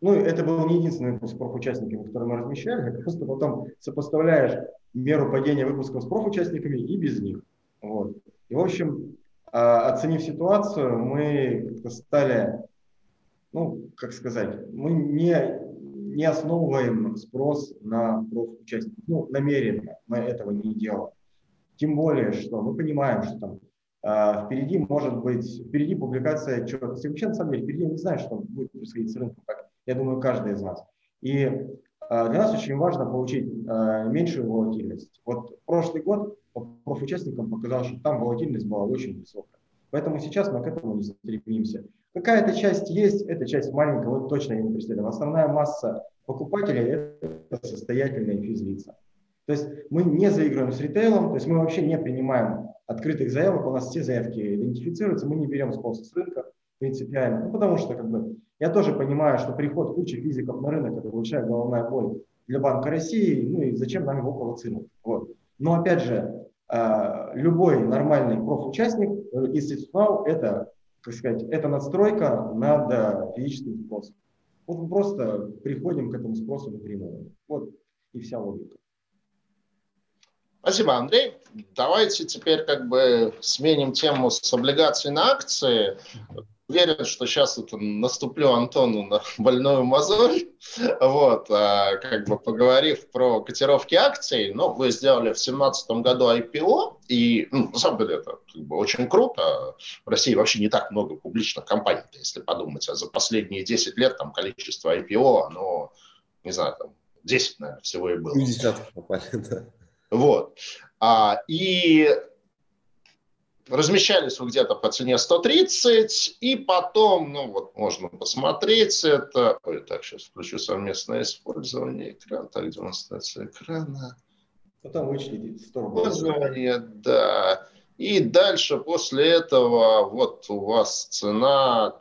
ну, это был не единственный выпуск с профучастниками, который мы размещали, просто потом сопоставляешь меру падения выпусков с профучастниками и без них. Вот. И, в общем, оценив ситуацию, мы стали, ну, как сказать, мы не основываем спрос на профучастников. Ну, намеренно мы этого не делаем. Тем более, что мы понимаем, что там впереди может быть, впереди публикация отчета. Вообще, на самом деле, впереди я не знаю, что будет происходить с рынком, как, я думаю, каждый из нас. И для нас очень важно получить меньшую волатильность. Вот прошлый год профучастникам показалось, что там волатильность была очень высокая. Поэтому сейчас мы к этому не стремимся. Какая-то часть есть, эта часть маленькая, вот точно я не представляю. Основная масса покупателей – это состоятельные физлица. То есть мы не заигрываем с ритейлом, то есть мы вообще не принимаем открытых заявок, у нас все заявки идентифицируются, мы не берем спонсор с рынка принципиально. Ну, потому что как бы, я тоже понимаю, что приход кучи физиков на рынок – это большая головная боль для Банка России, ну и зачем нам его провоцировать. Вот. Но опять же, любой нормальный профучастник, институционал, это, как сказать, это надстройка над физическим спросом. Вот мы просто приходим к этому спросу напрямую. Вот и вся логика. Спасибо, Андрей. Давайте теперь как бы сменим тему с облигаций на акции. Уверен, что сейчас это наступлю Антону на больную мозоль, вот, как бы поговорив про котировки акций, ну, вы сделали в 2017 году IPO, и, ну, на самом деле, это как бы очень круто, в России вообще не так много публичных компаний-то, если подумать, а за последние 10 лет там количество IPO, оно, не знаю, там 10, наверное, всего и было. 10 попали, да. Вот, и... Размещались вы где-то по цене 130, и потом, ну вот, можно посмотреть это. Ой, так, сейчас включу совместное использование экрана. Так, демонстрация экрана. Потом вычли 100 рублей. Да. И дальше после этого вот у вас цена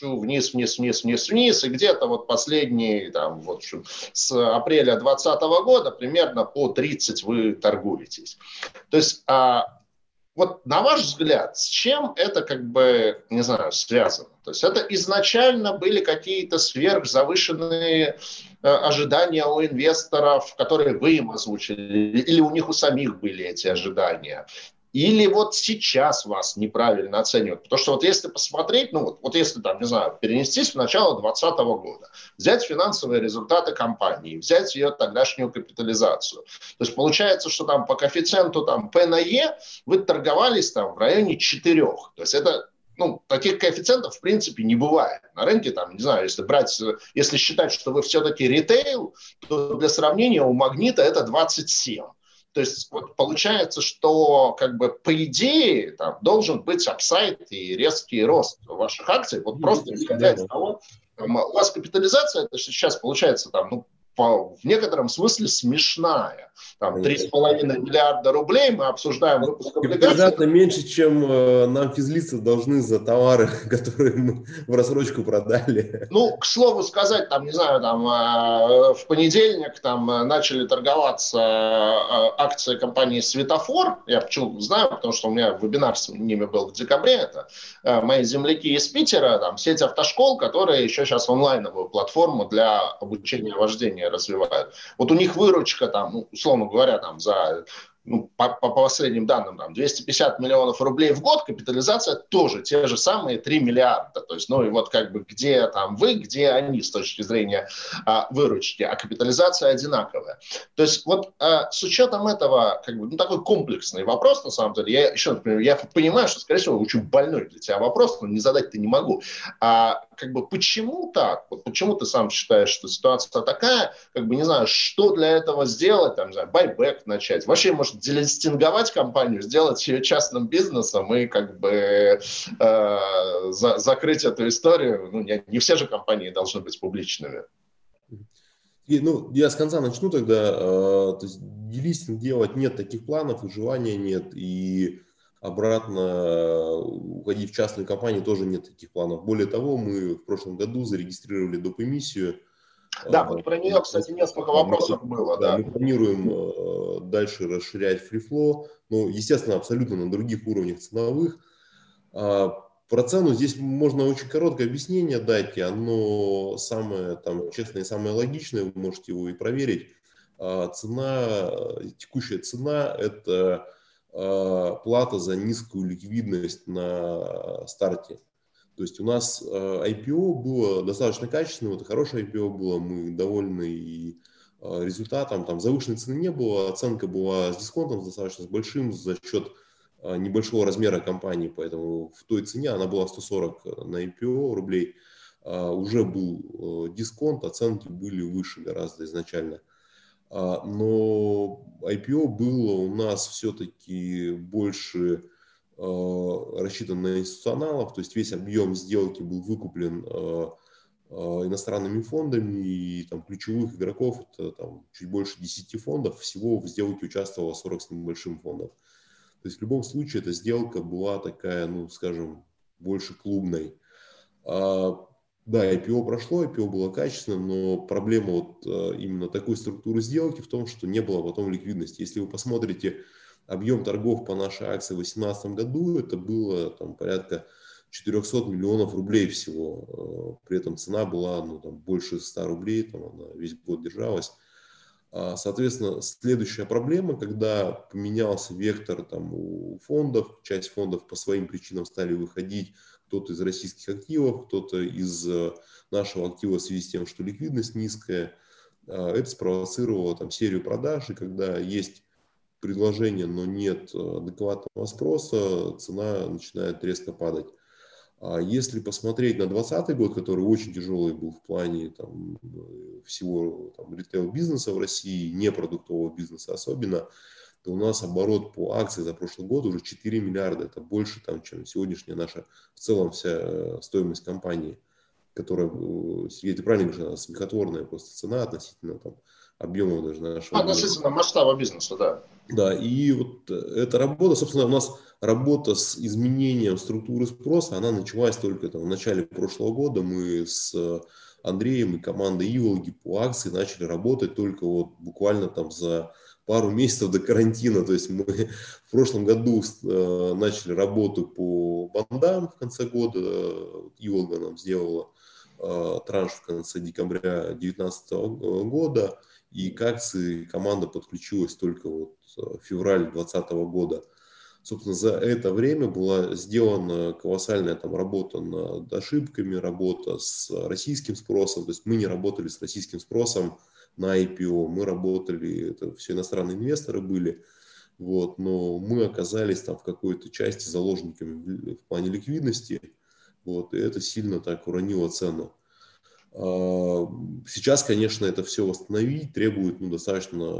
вниз, вниз, вниз, вниз, вниз. И где-то вот последний, там, в общем, с апреля 2020 года примерно по 30 вы торгуетесь. То есть... Вот на ваш взгляд, с чем это, как бы, не знаю, связано? То есть это изначально были какие-то сверхзавышенные ожидания у инвесторов, которые вы им озвучили, или у них у самих были эти ожидания? Или вот сейчас вас неправильно оценивают? Потому что вот если посмотреть, ну вот если там, не знаю, перенестись в начало 2020 года, взять финансовые результаты компании, взять ее тогдашнюю капитализацию. То есть получается, что там по коэффициенту там P на E вы торговались там в районе 4. То есть это, ну, таких коэффициентов в принципе не бывает. На рынке там, не знаю, если брать, если считать, что вы все-таки ритейл, то для сравнения у Магнита это 27. То есть вот получается, что, как бы, по идее там должен быть апсайд и резкий рост ваших акций. Вот просто исходя из того, там, у вас капитализация, это сейчас получается там, ну, в некотором смысле смешная. Там 3,5 миллиарда рублей мы обсуждаем выпуск облигаций. Капитализация меньше, чем нам физлицы должны за товары, которые мы в рассрочку продали. Ну, к слову сказать, там, не знаю, там, в понедельник там начали торговаться акции компании «Светофор». Я почему знаю, потому что у меня вебинар с ними был в декабре. Это мои земляки из Питера, там, сеть автошкол, которые еще сейчас онлайновую платформу для обучения вождения развивают. Вот у них выручка, там, ну, условно говоря, там, за, ну, по последним данным, там, 250 миллионов рублей в год, капитализация тоже те же самые 3 миллиарда. То есть, ну и вот как бы где там вы, где они с точки зрения выручки, а капитализация одинаковая. То есть вот с учетом этого, как бы, ну, такой комплексный вопрос, на самом деле, я еще, например, я понимаю, что, скорее всего, очень больной для тебя вопрос, но не задать-то не могу. Как бы почему так? Вот почему ты сам считаешь, что ситуация такая? Как бы, не знаю, что для этого сделать, там, не знаю, байбэк начать. Вообще, может, делистинговать компанию, сделать ее частным бизнесом и, как бы, закрыть эту историю. Ну, не все же компании должны быть публичными. И, ну, я с конца начну тогда. То есть делистинг делать нет таких планов, и желания нет, и обратно уходить в частную компанию тоже нет таких планов. Более того, мы в прошлом году зарегистрировали доп. Эмиссию. Да, вот про нее, кстати, несколько вопросов было. Да, да. Мы планируем дальше расширять фрифло, но, естественно, абсолютно на других уровнях ценовых. Про цену здесь можно очень короткое объяснение дать, оно самое там честное и самое логичное, вы можете его и проверить. Цена, текущая цена – это плата за низкую ликвидность на старте. То есть у нас IPO было достаточно качественное, это хорошее IPO было, мы довольны и результатом, там завышенной цены не было, оценка была с дисконтом достаточно большим за счет небольшого размера компании, поэтому в той цене, она была 140 на IPO рублей, уже был дисконт, оценки были выше гораздо изначально. Но IPO было у нас все-таки больше рассчитан на институционалов, то есть весь объем сделки был выкуплен иностранными фондами, и там ключевых игроков, это там чуть больше 10 фондов, всего в сделке участвовало 40 с небольшим фондов. То есть в любом случае эта сделка была такая, ну, скажем, больше клубной. Да, IPO прошло, IPO было качественным, но проблема вот именно такой структуры сделки в том, что не было потом ликвидности. Если вы посмотрите объем торгов по нашей акции в 2018 году, это было там порядка 400 миллионов рублей всего. При этом цена была, ну, там, больше 100 рублей, там, она весь год держалась. Соответственно, следующая проблема, когда поменялся вектор там у фондов, часть фондов по своим причинам стали выходить, кто-то из российских активов, кто-то из нашего актива в связи с тем, что ликвидность низкая, это спровоцировало там серию продаж, и когда есть предложение, но нет адекватного спроса, цена начинает резко падать. Если посмотреть на 2020 год, который очень тяжелый был в плане там всего там ритейл-бизнеса в России, непродуктового бизнеса особенно, то у нас оборот по акции за прошлый год уже 4 миллиарда. Это больше, там, чем сегодняшняя наша в целом вся стоимость компании, которая, Сергей, ты правильно говоришь, она смехотворная просто цена относительно там объема даже нашего. Относительно масштаба бизнеса, да. Да, и вот эта работа, собственно, у нас работа с изменением структуры спроса, она началась только там в начале прошлого года. Мы с Андреем и командой Иволги по акции начали работать только вот буквально там за пару месяцев до карантина. То есть мы в прошлом году начали работу по бандам в конце года. Иволга нам сделала транш в конце декабря 2019 года. И к акции команда подключилась только вот в феврале 2020 года. Собственно, за это время была сделана колоссальная там работа над ошибками, работа с российским спросом. То есть мы не работали с российским спросом на IPO, мы работали, это все иностранные инвесторы были, вот, но мы оказались там в какой-то части заложниками в плане ликвидности, вот, и это сильно так уронило цену. Сейчас, конечно, это все восстановить требует достаточно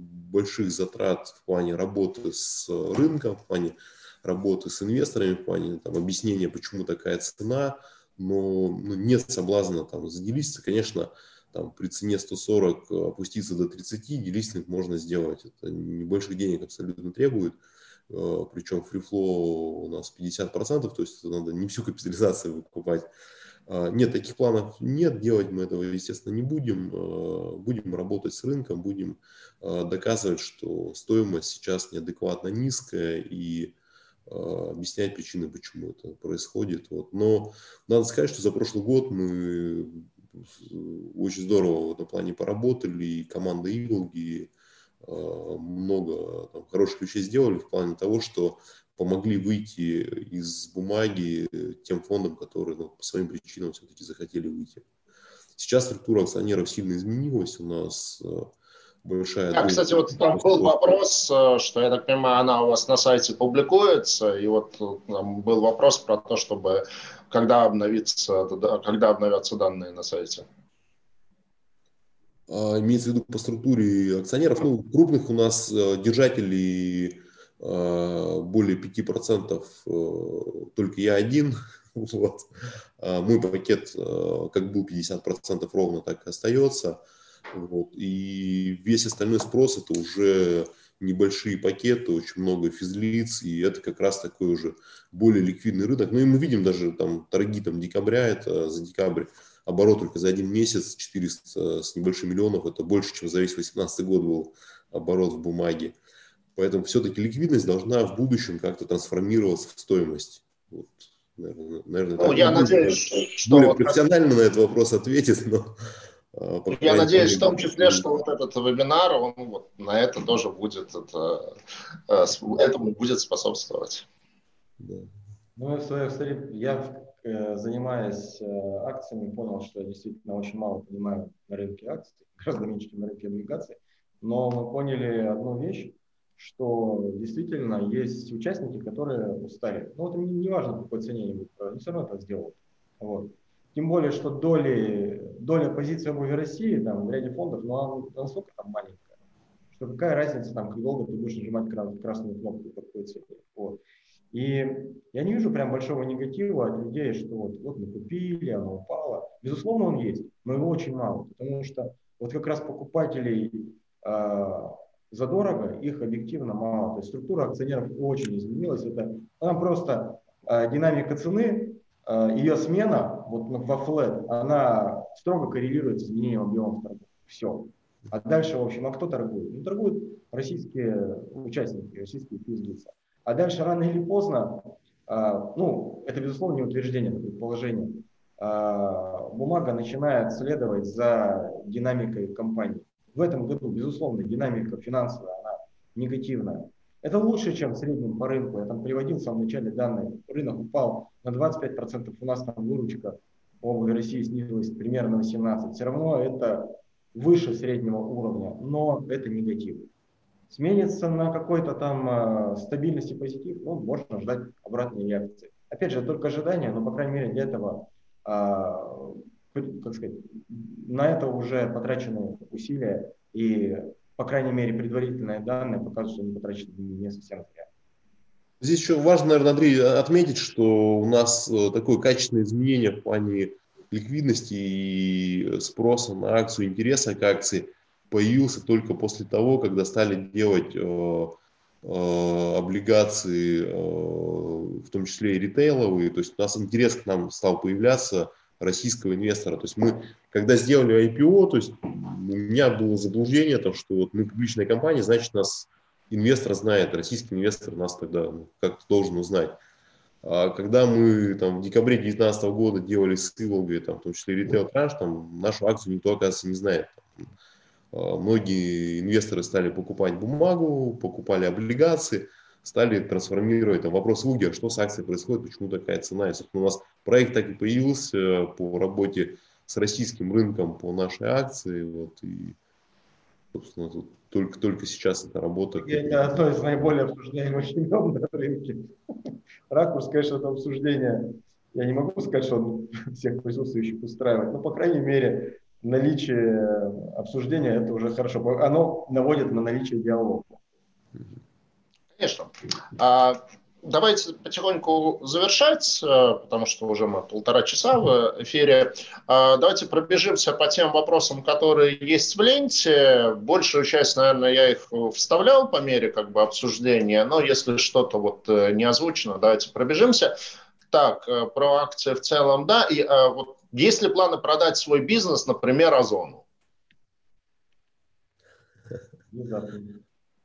больших затрат в плане работы с рынком, в плане работы с инвесторами, в плане там объяснения, почему такая цена, но нет соблазна там заделиться, конечно. Там, при цене 140 опуститься до 30, делистник можно сделать. Это небольших денег абсолютно требует. Причем фрифлоу у нас 50%, то есть надо не всю капитализацию выкупать. Нет, таких планов нет, делать мы этого, естественно, не будем. Будем работать с рынком, будем доказывать, что стоимость сейчас неадекватно низкая, и объяснять причины, почему это происходит. Вот. Но надо сказать, что за прошлый год мы очень здорово в этом плане поработали, и команда Иволги много там хороших вещей сделали в плане того, что помогли выйти из бумаги тем фондам, которые по своим причинам все-таки захотели выйти. Сейчас структура акционеров сильно изменилась, у нас большая... Да, кстати, вот там был вопрос, что, я так понимаю, она у вас на сайте публикуется, и вот там был вопрос про то, чтобы когда обновятся данные на сайте. Имеется в виду по структуре акционеров. Ну, крупных у нас держателей более 5%, только я один. Вот. Мой пакет как был 50% ровно, так и остается. Вот. И весь остальной спрос — это уже небольшие пакеты, очень много физлиц, и это как раз такой уже более ликвидный рынок. Ну и мы видим даже там торги там, декабря, это за декабрь, оборот только за один месяц 400 с небольшим миллионов, это больше, чем за весь 2018 год был оборот в бумаге. Поэтому все-таки ликвидность должна в будущем как-то трансформироваться в стоимость. Вот. Наверное, ну, я надеюсь, что более профессионально на этот вопрос ответит, но... Я надеюсь, в том числе, что вот этот вебинар, он вот на это тоже будет, этому будет способствовать. Ну, в свою очередь, я, занимаясь акциями, понял, что я действительно очень мало понимаю на рынке акций, гораздо меньше, чем на рынке облигаций, но мы поняли одну вещь, что действительно есть участники, которые устали. Ну, это не важно, по какой цене они все равно это сделают. Вот. Тем более, что доля позиций Обуви России там, в ряде фондов, но она настолько там маленькая, что какая разница, там, как долго ты будешь нажимать красную кнопку по какой цене. Вот. И я не вижу прям большого негатива от людей, что вот мы купили, оно упало. Безусловно, он есть, но его очень мало, потому что вот как раз покупателей задорого, их объективно мало. То есть структура акционеров очень изменилась. Она просто динамика цены, ее смена вот во флэт, она строго коррелирует с изменением объемов торгов. Все. А дальше, в общем, а кто торгует? Ну, торгуют российские участники, российские физлица. А дальше рано или поздно, ну, это, безусловно, не утверждение, это предположение, бумага начинает следовать за динамикой компании. В этом году, безусловно, динамика финансовая, она негативная. Это лучше, чем в среднем по рынку. Я там приводил в самом начале данные. Рынок упал на 25%. У нас там выручка Обуви России снизилась примерно на 17%. Все равно это выше среднего уровня, но это негатив. Сменится на какой-то там стабильности позитив, ну, можно ждать обратной реакции. Опять же, только ожидание, но, по крайней мере, для этого, как сказать, на это уже потрачены усилия и по крайней мере, предварительные данные показывают, что они потрачены не совсем зря. Здесь еще важно, наверное, Андрей, отметить, что у нас такое качественное изменение в плане ликвидности и спроса на акцию, интереса к акции появился только после того, когда стали делать облигации, в том числе и ритейловые. То есть у нас интерес к нам стал появляться российского инвестора. То есть мы, когда сделали IPO, то есть у меня было заблуждение, что вот мы публичная компания, значит, нас инвестор знает, российский инвестор нас тогда как-то должен узнать. А когда мы там в декабре 2019 года делали с Иволгой, в том числе ритейл-транш, нашу акцию никто, оказывается, не знает. Многие инвесторы стали покупать бумагу, покупали облигации, стали трансформировать вопрос УГИ, что с акцией происходит, почему такая цена. И, собственно, у нас проект так и появился по работе с российским рынком по нашей акции. Вот, и, собственно, тут только сейчас эта работа. Это одно из наиболее обсуждаемых имен на рынке. Ракурс, конечно, это обсуждение. Я не могу сказать, что он всех присутствующих устраивает, но, по крайней мере, наличие обсуждения – это уже хорошо. Оно наводит на наличие диалога. Конечно. Давайте потихоньку завершать, потому что уже мы 1,5 часа в эфире. Давайте пробежимся по тем вопросам, которые есть в ленте. Большую часть, наверное, я их вставлял по мере обсуждения, но если что-то не озвучено, давайте пробежимся. Так, про акции в целом, да. И есть ли планы продать свой бизнес, например, Озону?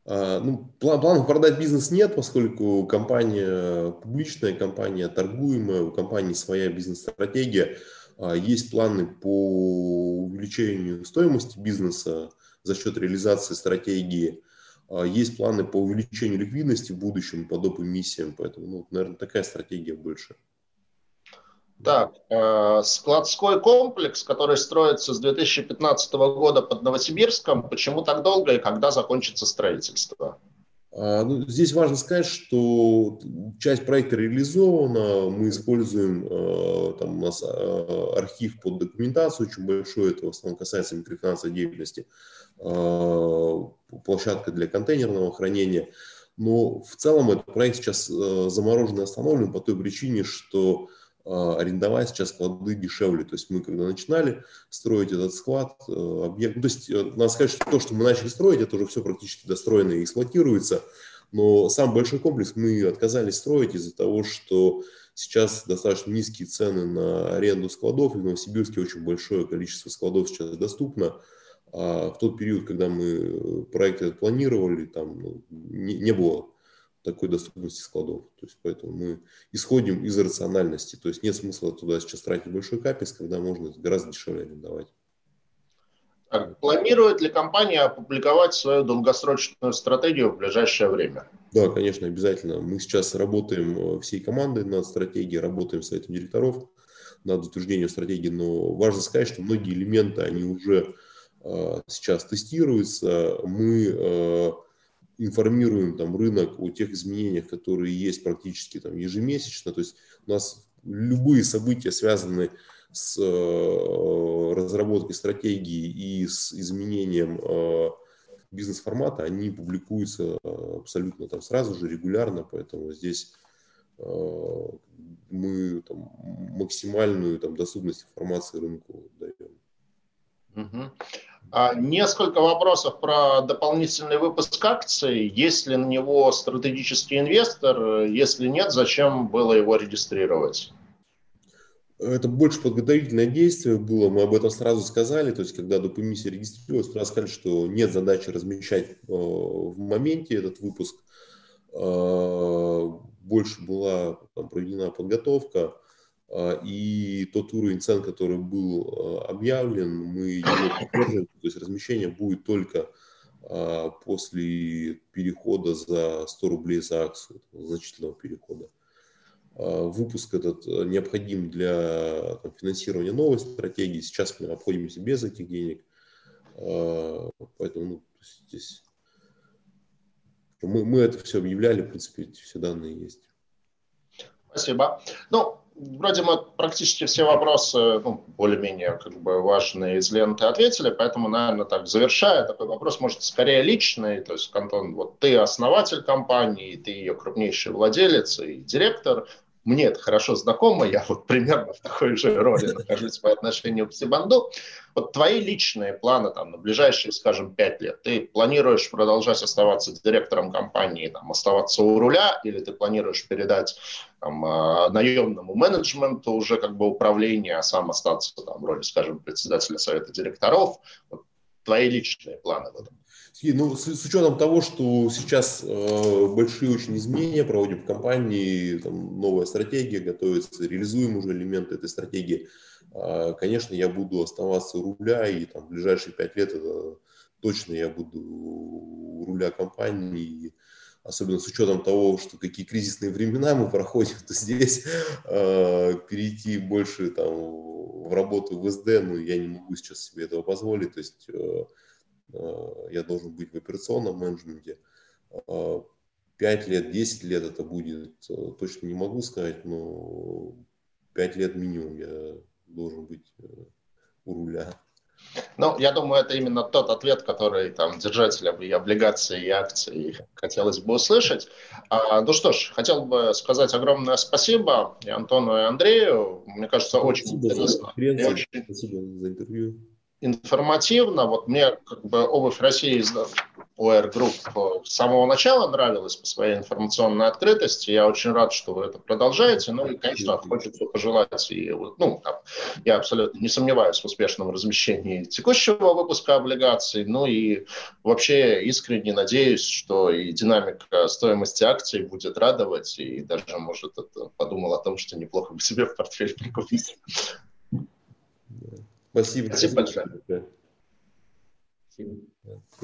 Ну, планов продать бизнес нет, поскольку компания публичная, компания торгуемая, у компании своя бизнес-стратегия. Есть планы по увеличению стоимости бизнеса за счет реализации стратегии. Есть планы по увеличению ликвидности в будущем по доп. Эмиссиям. Поэтому, наверное, такая стратегия больше. Так, складской комплекс, который строится с 2015 года под Новосибирском, почему так долго и когда закончится строительство? Здесь важно сказать, что часть проекта реализована, мы используем, у нас архив под документацию очень большой, это в основном касается микрофинансовой деятельности, площадка для контейнерного хранения, но в целом этот проект сейчас заморожен и остановлен по той причине, что арендовать сейчас склады дешевле. То есть мы, когда начинали строить этот склад, объект... То есть надо сказать, что то, что мы начали строить, это уже все практически достроено и эксплуатируется. Но сам большой комплекс мы отказались строить из-за того, что сейчас достаточно низкие цены на аренду складов. И в Новосибирске очень большое количество складов сейчас доступно. А в тот период, когда мы проект планировали, там не было такой доступности складов. То есть поэтому мы исходим из рациональности. То есть нет смысла туда сейчас тратить большой капекс, когда можно гораздо дешевле арендовать. Планирует ли компания опубликовать свою долгосрочную стратегию в ближайшее время? Да, конечно, обязательно. Мы сейчас работаем всей командой над стратегией, работаем с советом директоров над утверждением стратегии. Но важно сказать, что многие элементы, они уже сейчас тестируются. Мы информируем рынок о тех изменениях, которые есть практически ежемесячно. То есть у нас любые события, связанные с разработкой стратегии и с изменением бизнес-формата, они публикуются абсолютно сразу же, регулярно. Поэтому здесь мы максимальную доступность информации рынку даем. Угу. Несколько вопросов про дополнительный выпуск акций. Есть ли на него стратегический инвестор? Если нет, зачем было его регистрировать? Это больше подготовительное действие было. Мы об этом сразу сказали. То есть, когда доп. Эмиссия регистрировалась, сразу сказали, что нет задачи размещать в моменте этот выпуск. Больше была проведена подготовка. И тот уровень цен, который был объявлен, мы его поддерживаем. То есть размещение будет только после перехода за 100 рублей за акцию, значительного перехода. Выпуск этот необходим для финансирования новой стратегии. Сейчас мы обходимся без этих денег. Поэтому здесь мы это все объявляли, в принципе, эти все данные есть. Спасибо. вроде мы практически все вопросы, ну, более-менее как бы важные из ленты ответили, поэтому, наверное, так завершая, такой вопрос, может, скорее личный. То есть, Антон, вот ты основатель компании, ты ее крупнейший владелец и директор. Мне это хорошо знакомо, я вот примерно в такой же роли нахожусь по отношению к Сибонду. Вот твои личные планы там на ближайшие, скажем, 5 лет. Ты планируешь продолжать оставаться директором компании, там, оставаться у руля, или ты планируешь передать там, наемному менеджменту уже как бы управление, а сам остаться там в роли, скажем, председателя совета директоров? Вот твои личные планы в этом. Ну, с учетом того, что сейчас большие очень изменения проводим в компании, там, новая стратегия готовится, реализуем уже элементы этой стратегии, конечно, я буду оставаться у руля, и там, в ближайшие 5 лет это точно я буду у руля компании, особенно с учетом того, что какие кризисные времена мы проходим, то здесь перейти больше там, в работу в СД, ну, я не могу сейчас себе этого позволить, то есть... Я должен быть в операционном менеджменте. 5 лет, 10 лет это будет, точно не могу сказать, но 5 лет минимум я должен быть у руля. Ну, я думаю, это именно тот ответ, который там держателям и облигаций, и акций хотелось бы услышать. Ну что ж, хотел бы сказать огромное спасибо и Антону, и Андрею. Мне кажется, очень интересно. Спасибо за интервью. Информативно, вот мне как бы «Обувь России» OR Group с самого начала нравилась по своей информационной открытости. Я очень рад, что вы это продолжаете. Ну и, конечно, хочется пожелать, и, ну, там, я абсолютно не сомневаюсь в успешном размещении текущего выпуска облигаций. Ну и вообще искренне надеюсь, что и динамика стоимости акций будет радовать. И даже, может, это, подумал о том, что неплохо бы себе в портфель прикупить. Спасибо. Спасибо большое. Спасибо.